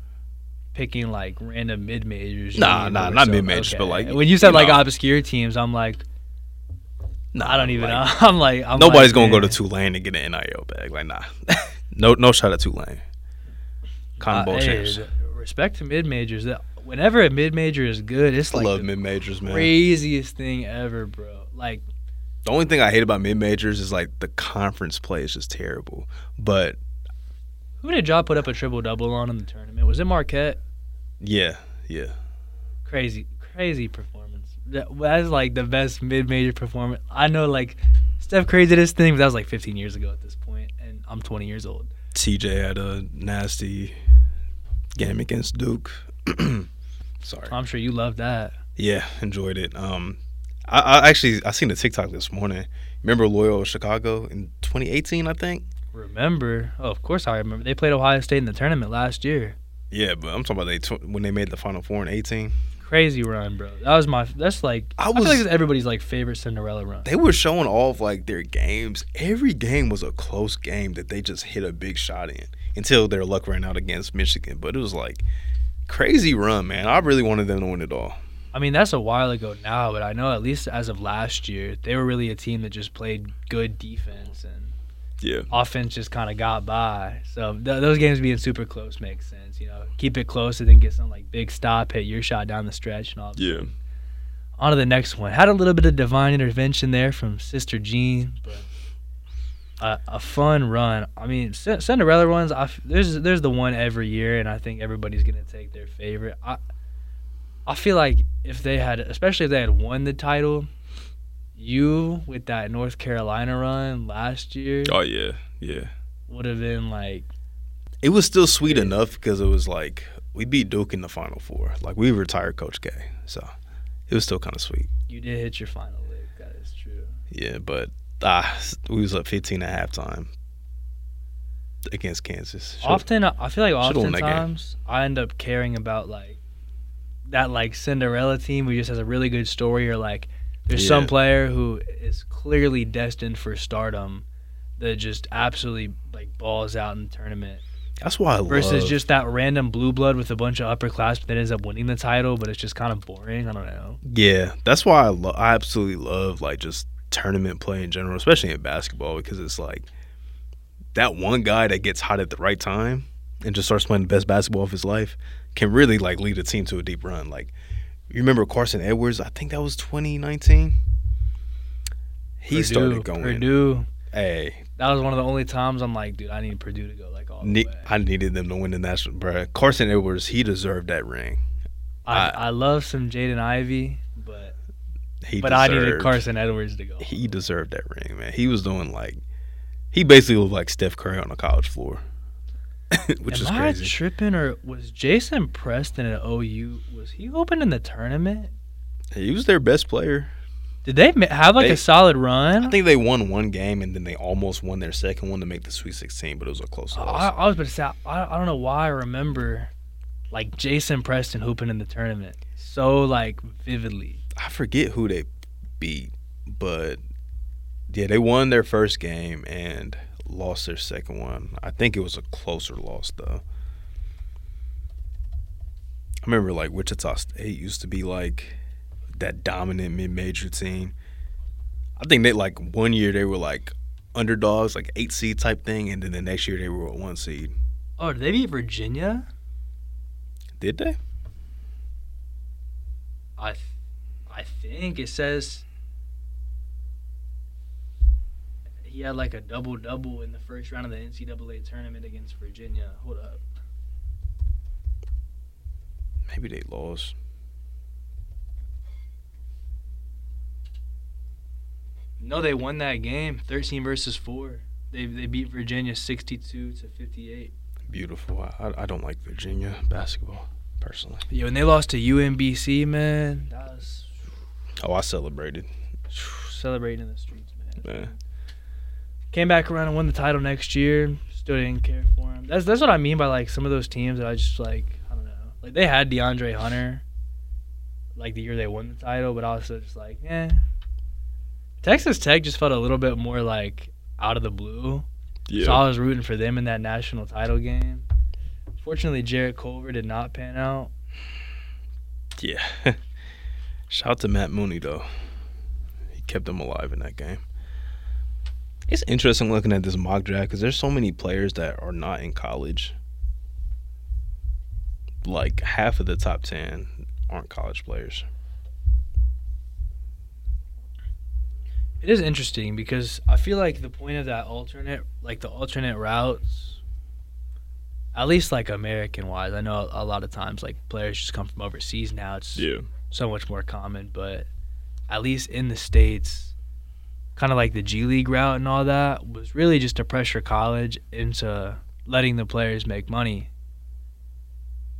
picking like random mid majors. Nah, nah, not mid majors, okay. But like when you said you like know, obscure teams, I'm like, nah, I don't even like, know. I'm like, I'm nobody's like, gonna man. go to Tulane to get an N I L bag. Like, nah, no, no shot at Tulane. Kind of uh, bullshit. Respect to mid majors. Whenever a mid major is good, it's like I love the mid majors, man. Craziest thing ever, bro. Like, the only thing I hate about mid majors is like the conference play is just terrible, but. Who did Ja put up a triple-double on in the tournament? Was it Marquette? Yeah, yeah. Crazy, crazy performance. That was, like, the best mid-major performance. I know, like, Steph Curry did his thing, but that was, like, fifteen years ago at this point, and I'm twenty years old. T J had a nasty game against Duke. Sorry. I'm sure you loved that. Yeah, enjoyed it. Um, I, I actually, I seen a TikTok this morning. Remember Loyola Chicago in twenty eighteen, I think? Remember? Oh, of course I remember. They played Ohio State in the tournament last year. Yeah, but I'm talking about they tw- when they made the Final Four in eighteen. Crazy run, bro. That was my. That's like I, was, I feel like it's everybody's like favorite Cinderella run. They were showing off like their games. Every game was a close game that they just hit a big shot in until their luck ran out against Michigan. But it was like crazy run, man. I really wanted them to win it all. I mean, that's a while ago now, but I know at least as of last year, they were really a team that just played good defense and. Yeah. Offense just kind of got by. So th- those games being super close makes sense. You know, keep it close and then get some like big stop, hit your shot down the stretch and all that. Yeah. On to the next one. Had a little bit of divine intervention there from Sister Jean, but uh, a fun run. I mean, C- Cinderella runs, I f- there's there's the one every year, and I think everybody's going to take their favorite. I I feel like if they had, especially if they had won the title, you with that North Carolina run last year. Oh yeah, yeah. Would have been like. It was still sweet yeah. enough because it was like we beat Duke in the Final Four. Like we retired Coach K, so it was still kind of sweet. You did hit your final lick. That is true. Yeah, but ah, we was up fifteen at halftime against Kansas. Should've, often I feel like oftentimes I end up caring about like that like Cinderella team who just has a really good story or like. There's yeah. some player who is clearly destined for stardom that just absolutely like balls out in the tournament. That's why I Versus love. just that random blue blood with a bunch of upperclassmen that ends up winning the title, but it's just kind of boring. I don't know. Yeah, that's why I, lo- I absolutely love like just tournament play in general, especially in basketball, because it's like that one guy that gets hot at the right time and just starts playing the best basketball of his life can really, like, lead a team to a deep run. Like, you remember Carson Edwards? I think that was twenty nineteen. He Purdue, started going. Purdue. Hey. That was one of the only times I'm like, dude, I need Purdue to go, like, all the ne- way. I needed them to win the national. Bro, Carson Edwards, he deserved that ring. I, I, I love some Jaden Ivey, but he but deserved, I needed Carson Edwards to go. He deserved that ring, man. He was doing, like, he basically looked like Steph Curry on the college floor. Which Am is crazy. I tripping, or was Jason Preston at O U? Was he open in the tournament? He was their best player. Did they have like they, a solid run? I think they won one game and then they almost won their second one to make the Sweet sixteen, but it was a close loss. I, I was about to say, I, I don't know why I remember like Jason Preston hooping in the tournament so like vividly. I forget who they beat, but yeah, they won their first game and lost their second one. I think it was a closer loss though. I remember like Wichita State used to be like that dominant mid-major team. I think they like one year they were like underdogs, like eight seed type thing, and then the next year they were a one seed. Oh, did they beat Virginia? Did they? I, th- I think it says he had like a double-double in the first round of the N C double A tournament against Virginia. Hold up. Maybe they lost. No, they won that game, thirteen versus four. They they beat Virginia sixty-two to fifty-eight. Beautiful. I I don't like Virginia basketball personally. Yeah, when they lost to U N B C, man, that was. Oh, I celebrated. Celebrating in the streets, man. Man. Came back around and won the title next year. Still didn't care for him. That's that's what I mean by like some of those teams that I just like. I don't know. Like they had DeAndre Hunter, like the year they won the title, but also just like, eh. Texas Tech just felt a little bit more like out of the blue. Yeah. So I was rooting for them in that national title game. Fortunately, Jarrett Culver did not pan out. Yeah. Shout out to Matt Mooney, though. He kept them alive in that game. It's interesting looking at this mock draft because there's so many players that are not in college. Like half of the top ten aren't college players. It is interesting because I feel like the point of that alternate, like the alternate routes, at least like American-wise, I know a lot of times like players just come from overseas now. It's yeah. so much more common, but at least in the States, kind of like the G League route and all that was really just to pressure college into letting the players make money.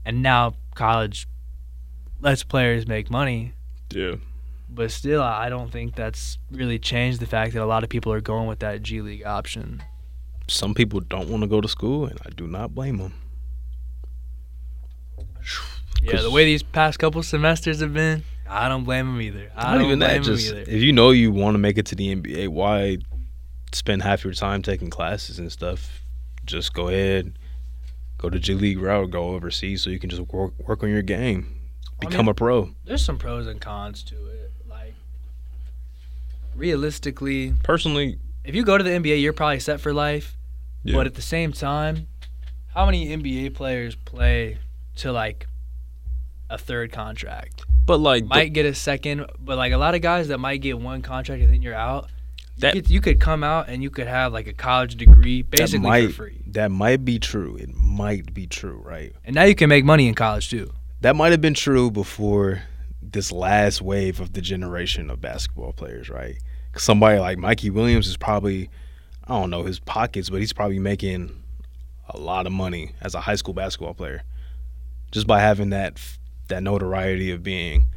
And now college lets players make money. Yeah. But still, I don't think that's really changed the fact that a lot of people are going with that G League option. Some people don't want to go to school, and I do not blame them. Yeah, the way these past couple semesters have been, I don't blame them either. I don't even blame that, just, them either. If you know you want to make it to the N B A, why spend half your time taking classes and stuff? Just go ahead, go to G League route, go overseas so you can just work, work on your game, become I mean, a pro. There's some pros and cons to it. Realistically, personally, if you go to the N B A, you're probably set for life. Yeah. But at the same time, how many N B A players play to like a third contract? But like, might the, get a second. But like a lot of guys that might get one contract and then you're out. That you could, you could come out and you could have like a college degree basically might, for free. That might be true. It might be true, right? And now you can make money in college too. That might have been true before this last wave of the generation of basketball players, right? Somebody like Mikey Williams is probably, I don't know his pockets, but he's probably making a lot of money as a high school basketball player just by having that that notoriety of being,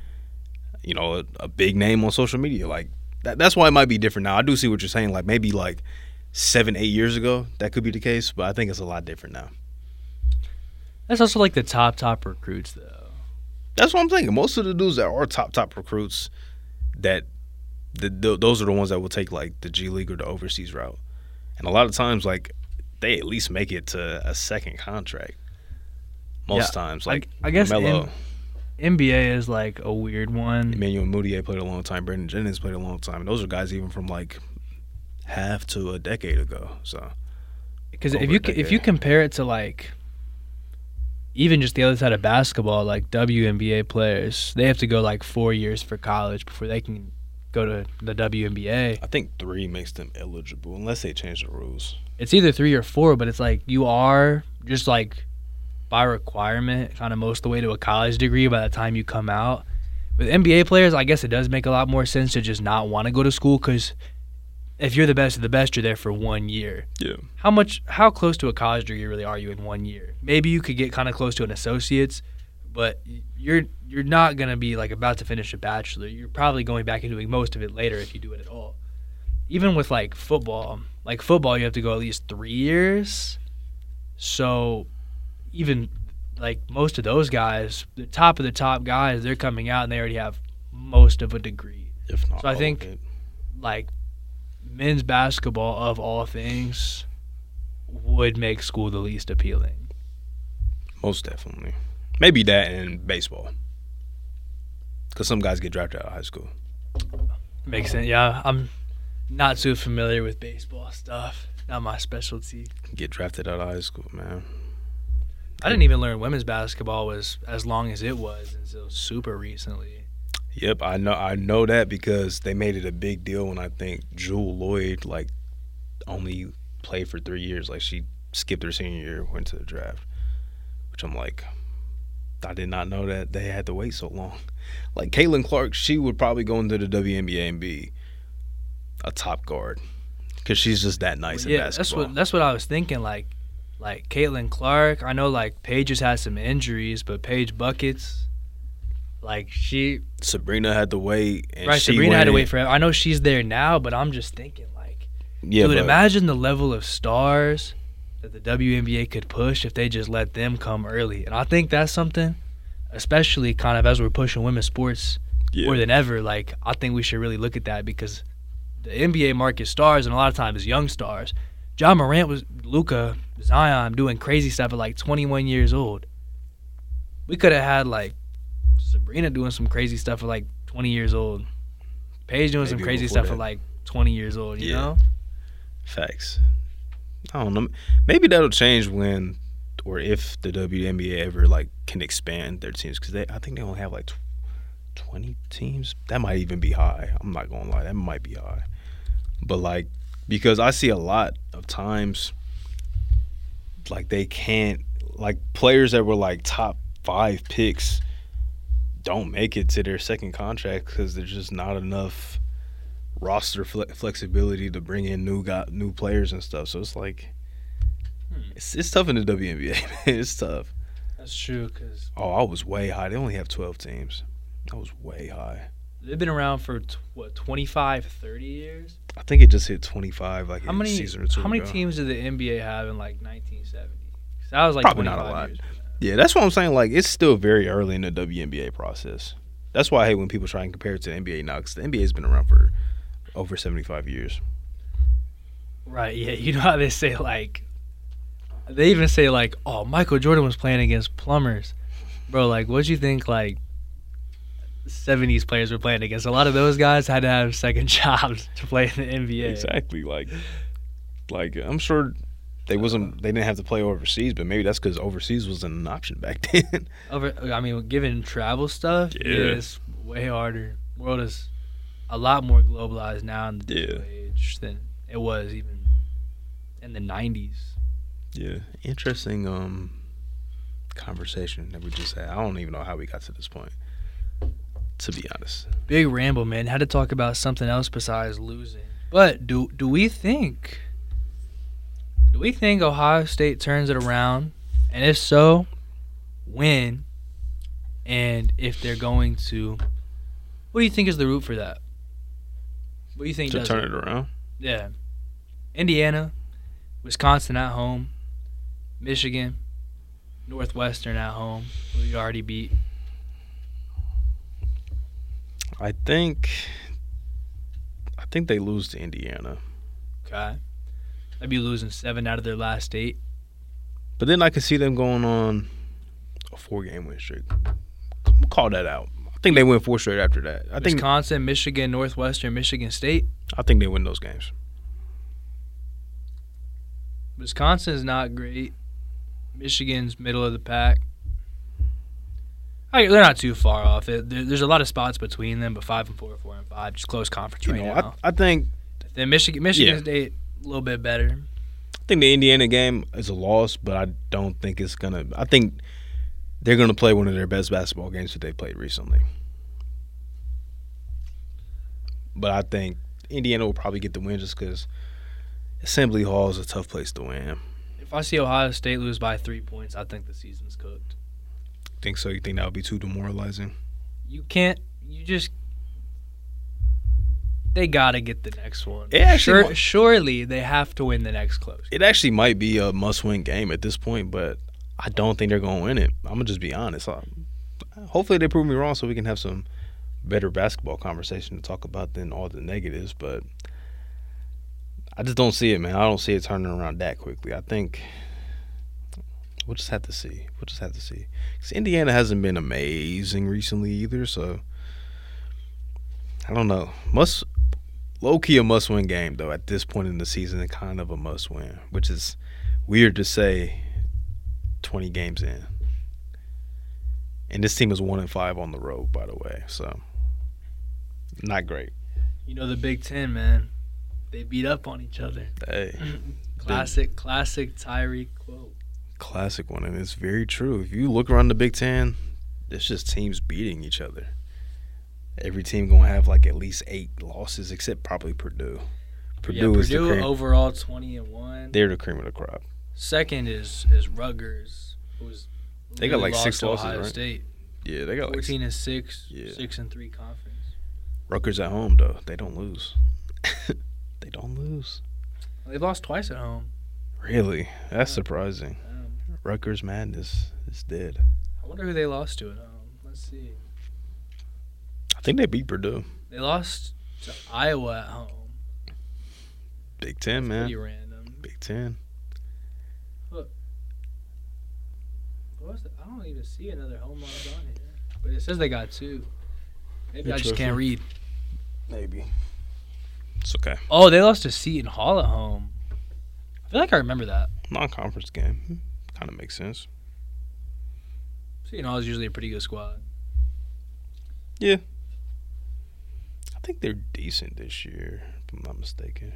you know, a, a big name on social media. Like that, that's why it might be different now. I do see what you're saying. Like maybe like seven, eight years ago, that could be the case, but I think it's a lot different now. That's also like the top, top recruits though. That's what I'm thinking. Most of the dudes that are top, top recruits, that the, the, those are the ones that will take, like, the G League or the overseas route. And a lot of times, like, they at least make it to a second contract most yeah, times. Like, I, I guess Melo. M- N B A is, like, a weird one. Emmanuel Mudiay played a long time. Brandon Jennings played a long time. And those are guys even from, like, half to a decade ago. So, because if you if you compare it to, like – even just the other side of basketball, like W N B A players, they have to go like four years for college before they can go to the W N B A. I think three makes them eligible, unless they change the rules. It's either three or four, but it's like you are just like by requirement kind of most of the way to a college degree by the time you come out. With N B A players, I guess it does make a lot more sense to just not want to go to school, because if you're the best of the best, you're there for one year. Yeah. How much? How close to a college degree really are you in one year? Maybe you could get kind of close to an associate's, but you're you're not gonna be like about to finish a bachelor. You're probably going back and doing most of it later if you do it at all. Even with like football, like football, you have to go at least three years. So, even like most of those guys, the top of the top guys, they're coming out and they already have most of a degree. If not, so I think like. men's basketball, of all things, would make school the least appealing. Most definitely. Maybe that and baseball. Because some guys get drafted out of high school. Makes sense, yeah. I'm not too familiar with baseball stuff. Not my specialty. Get drafted out of high school, man. I didn't even learn women's basketball was as long as it was until super recently. Yep, I know I know that because they made it a big deal when I think Jewel Lloyd, like, only played for three years. Like, she skipped her senior year, went to the draft, which I'm like, I did not know that they had to wait so long. Like, Caitlin Clark, she would probably go into the W N B A and be a top guard because she's just that nice well, yeah, at basketball. That's what, that's what I was thinking, like, like Caitlin Clark. I know, like, Paige has had some injuries, but Paige Buckets. Like she, Sabrina had to wait, and right? She Sabrina went had to wait forever. I know she's there now, but I'm just thinking, like, yeah, dude, imagine the level of stars that the W N B A could push if they just let them come early. And I think that's something, especially kind of as we're pushing women's sports yeah. more than ever. Like, I think we should really look at that because the N B A market stars, and a lot of times it's young stars. John Morant was Luka, Zion doing crazy stuff at like twenty-one years old. We could have had like. Sabrina doing some crazy stuff at like twenty years old. Paige doing Maybe some crazy stuff that. at like twenty years old, you yeah. know? Facts. I don't know. Maybe that'll change when or if the W N B A ever like can expand their teams, because I think they only have like twenty teams. That might even be high. I'm not going to lie. That might be high. But like, because I see a lot of times like they can't, like players that were like top five picks don't make it to their second contract because there's just not enough roster fle- flexibility to bring in new go- new players and stuff. So it's like hmm. it's it's tough in the W N B A. Man. It's tough. That's true. Cause oh, I was way high. They only have twelve teams. I was way high. They've been around for t- what twenty-five, thirty years. I think it just hit twenty-five. Like how in many a season or two how many ago. Teams did the N B A have in like nineteen seventy? Because that was like probably not a lot. Years. Yeah, that's what I'm saying. Like, it's still very early in the W N B A process. That's why I hate when people try and compare it to the N B A now, because the N B A has been around for over seventy-five years. Right, yeah. You know how they say, like, they even say, like, oh, Michael Jordan was playing against plumbers. Bro, like, what'd you think, like, seventies players were playing against? A lot of those guys had to have second jobs to play in the N B A. Exactly. Like, like I'm sure... They wasn't. They didn't have to play overseas, but maybe that's because overseas wasn't an option back then. Over, I mean, given travel stuff, yeah. yeah, it's way harder. The world is a lot more globalized now in the yeah. age than it was even in the nineties. Yeah, interesting um, conversation that we just had. I don't even know how we got to this point, to be honest. Big ramble, man. Had to talk about something else besides losing. But do do we think? Do we think Ohio State turns it around? And if so, when? And if they're going to, what do you think is the route for that? What do you think? To does turn it? it around? Yeah. Indiana, Wisconsin at home, Michigan, Northwestern at home, who you already beat. I think, I think they lose to Indiana. Okay. I'd be losing seven out of their last eight. But then I could see them going on a four-game win streak. Call that out. I think they win four straight after that. I Wisconsin, think Wisconsin, Michigan, Northwestern, Michigan State. I think they win those games. Wisconsin's not great. Michigan's middle of the pack. I, they're not too far off. It, there, there's a lot of spots between them, but five and four, four and five, just close conference right you know, now. I, I think then Michigan, Michigan yeah. State, a little bit better. I think the Indiana game is a loss, but I don't think it's gonna. I think they're gonna play one of their best basketball games that they played recently. But I think Indiana will probably get the win just because Assembly Hall is a tough place to win. If I see Ohio State lose by three points, I think the season's cooked. Think so? You think that would be too demoralizing? You can't. You just. They gotta get the next one. It actually sure, might, surely they have to win the next close game. It actually might be a must-win game at this point, but I don't think they're gonna win it. I'm gonna just be honest. I, hopefully they prove me wrong, so we can have some better basketball conversation to talk about than all the negatives. But I just don't see it, man. I don't see it turning around that quickly. I think we'll just have to see. We'll just have to see. Because Indiana hasn't been amazing recently either, so I don't know. Must. Low-key a must-win game, though, at this point in the season, and kind of a must-win, which is weird to say twenty games in. And this team is one and five on the road, by the way, so not great. You know, the Big Ten, man, they beat up on each other. Hey. classic, big, classic Tyreek quote. Classic one, and it's very true. If you look around the Big Ten, it's just teams beating each other. Every team going to have, like, at least eight losses, except probably Purdue. Purdue yeah, is Purdue the cream. Overall twenty and one. They're the cream of the crop. Second is, is Rutgers, who's they really got, like, six losses, Ohio right? State. Yeah, they got, like, fourteen and six, yeah. six and three conference. Rutgers at home, though. They don't lose. They don't lose. They've lost twice at home. Really? That's yeah. surprising. Damn. Rutgers madness is dead. I wonder who they lost to at home. Let's see. I think they beat Purdue. They lost to Iowa at home. Big Ten, man. Pretty random. Big Ten. Look. What was it? I don't even see another home run on here. But it says they got two. Maybe I just can't read. Maybe. It's okay. Oh, they lost to Seton Hall at home. I feel like I remember that. Non-conference game. Kind of makes sense. Seton Hall is usually a pretty good squad. Yeah. I think they're decent this year, if I'm not mistaken.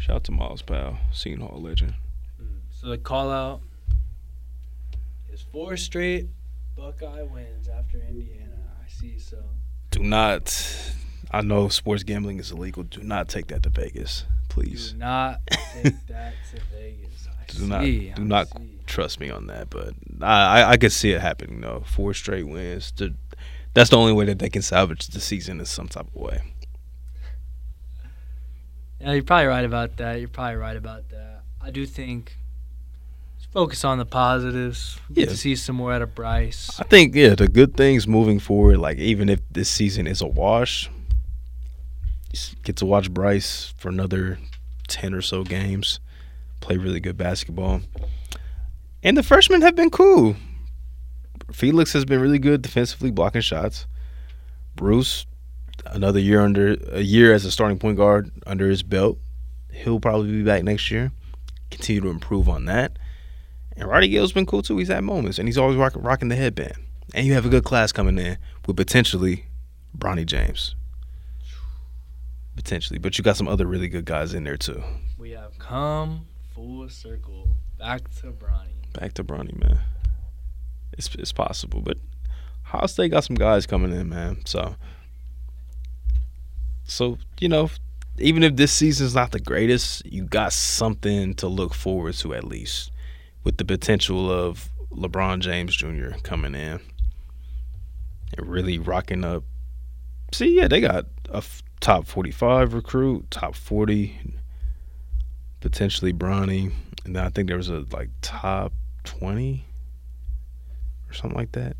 Shout out to Miles Powell, Seton Hall legend. So the call out is four straight Buckeye wins after Indiana. I see, so. Do not, I know sports gambling is illegal. Do not take that to Vegas, please. Do not take that to Vegas. I do see. Not, do I not see. Trust me on that, but I, I, I could see it happening, though. Four straight wins. To, That's the only way that they can salvage the season in some type of way. Yeah, you're probably right about that. You're probably right about that. I do think just focus on the positives. Get yeah. to see some more out of Bryce. I think, yeah, the good things moving forward, like even if this season is a wash, you get to watch Bryce for another ten or so games, play really good basketball. And the freshmen have been cool. Felix has been really good defensively, blocking shots. Bruce, another year under a year as a starting point guard under his belt. He'll probably be back next year. Continue to improve on that. And Roddy Gale's been cool too. He's had moments, and he's always rock, rocking the headband. And you have a good class coming in with potentially Bronny James. Potentially, but you got some other really good guys in there too. We have come full circle back to Bronny. Back to Bronny, man. It's it's possible, but Ohio State got some guys coming in, man. So, so you know, even if this season's not the greatest, you got something to look forward to at least, with the potential of LeBron James Junior coming in and really rocking up. See, yeah, they got a f- top forty-five recruit, top forty, potentially Bronny, and then I think there was a like top twenty. Or something like that.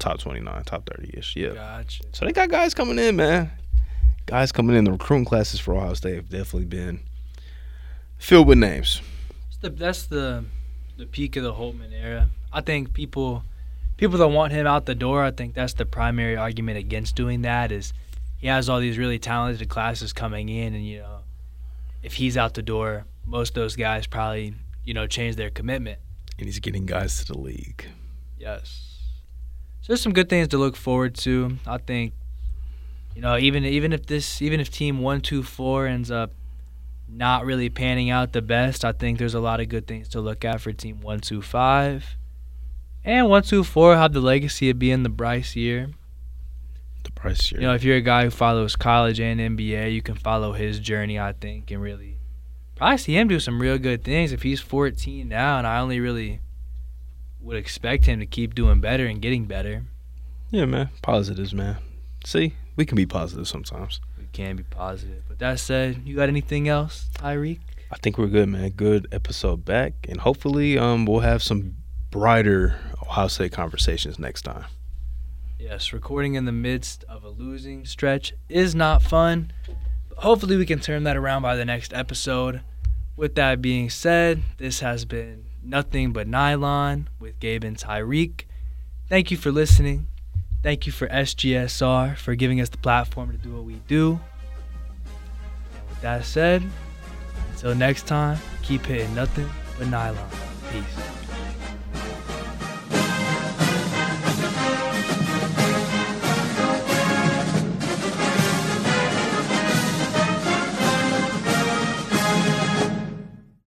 Top twenty-nine, top thirty-ish, yeah. Gotcha. So they got guys coming in, man. Guys coming in. The recruiting classes for Ohio State have definitely been filled with names. The, that's the the peak of the Holtman era. I think people people that want him out the door, I think that's the primary argument against doing that is he has all these really talented classes coming in, and, you know, if he's out the door, most of those guys probably, you know, change their commitment. And he's getting guys to the league. Yes. So there's some good things to look forward to. I think, you know, even even if this even if team one two four ends up not really panning out the best, I think there's a lot of good things to look at for team one two five. And one two four have the legacy of being the Bryce year. The Bryce year. You know, if you're a guy who follows college and N B A, you can follow his journey, I think, and really probably see him do some real good things. If he's fourteen now, and I only really would expect him to keep doing better and getting better. Yeah, man. Positives, man. See, we can be positive sometimes. We can be positive. But that said, you got anything else, Tyreek? I think we're good, man. Good episode back. And hopefully um, we'll have some brighter Ohio State conversations next time. Yes, recording in the midst of a losing stretch is not fun. But hopefully we can turn that around by the next episode. With that being said, this has been Nothing But Nylon with Gabe and Tyreek. Thank you for listening. Thank you for S G S R for giving us the platform to do what we do. And with that said, until next time, keep hitting nothing but nylon. Peace.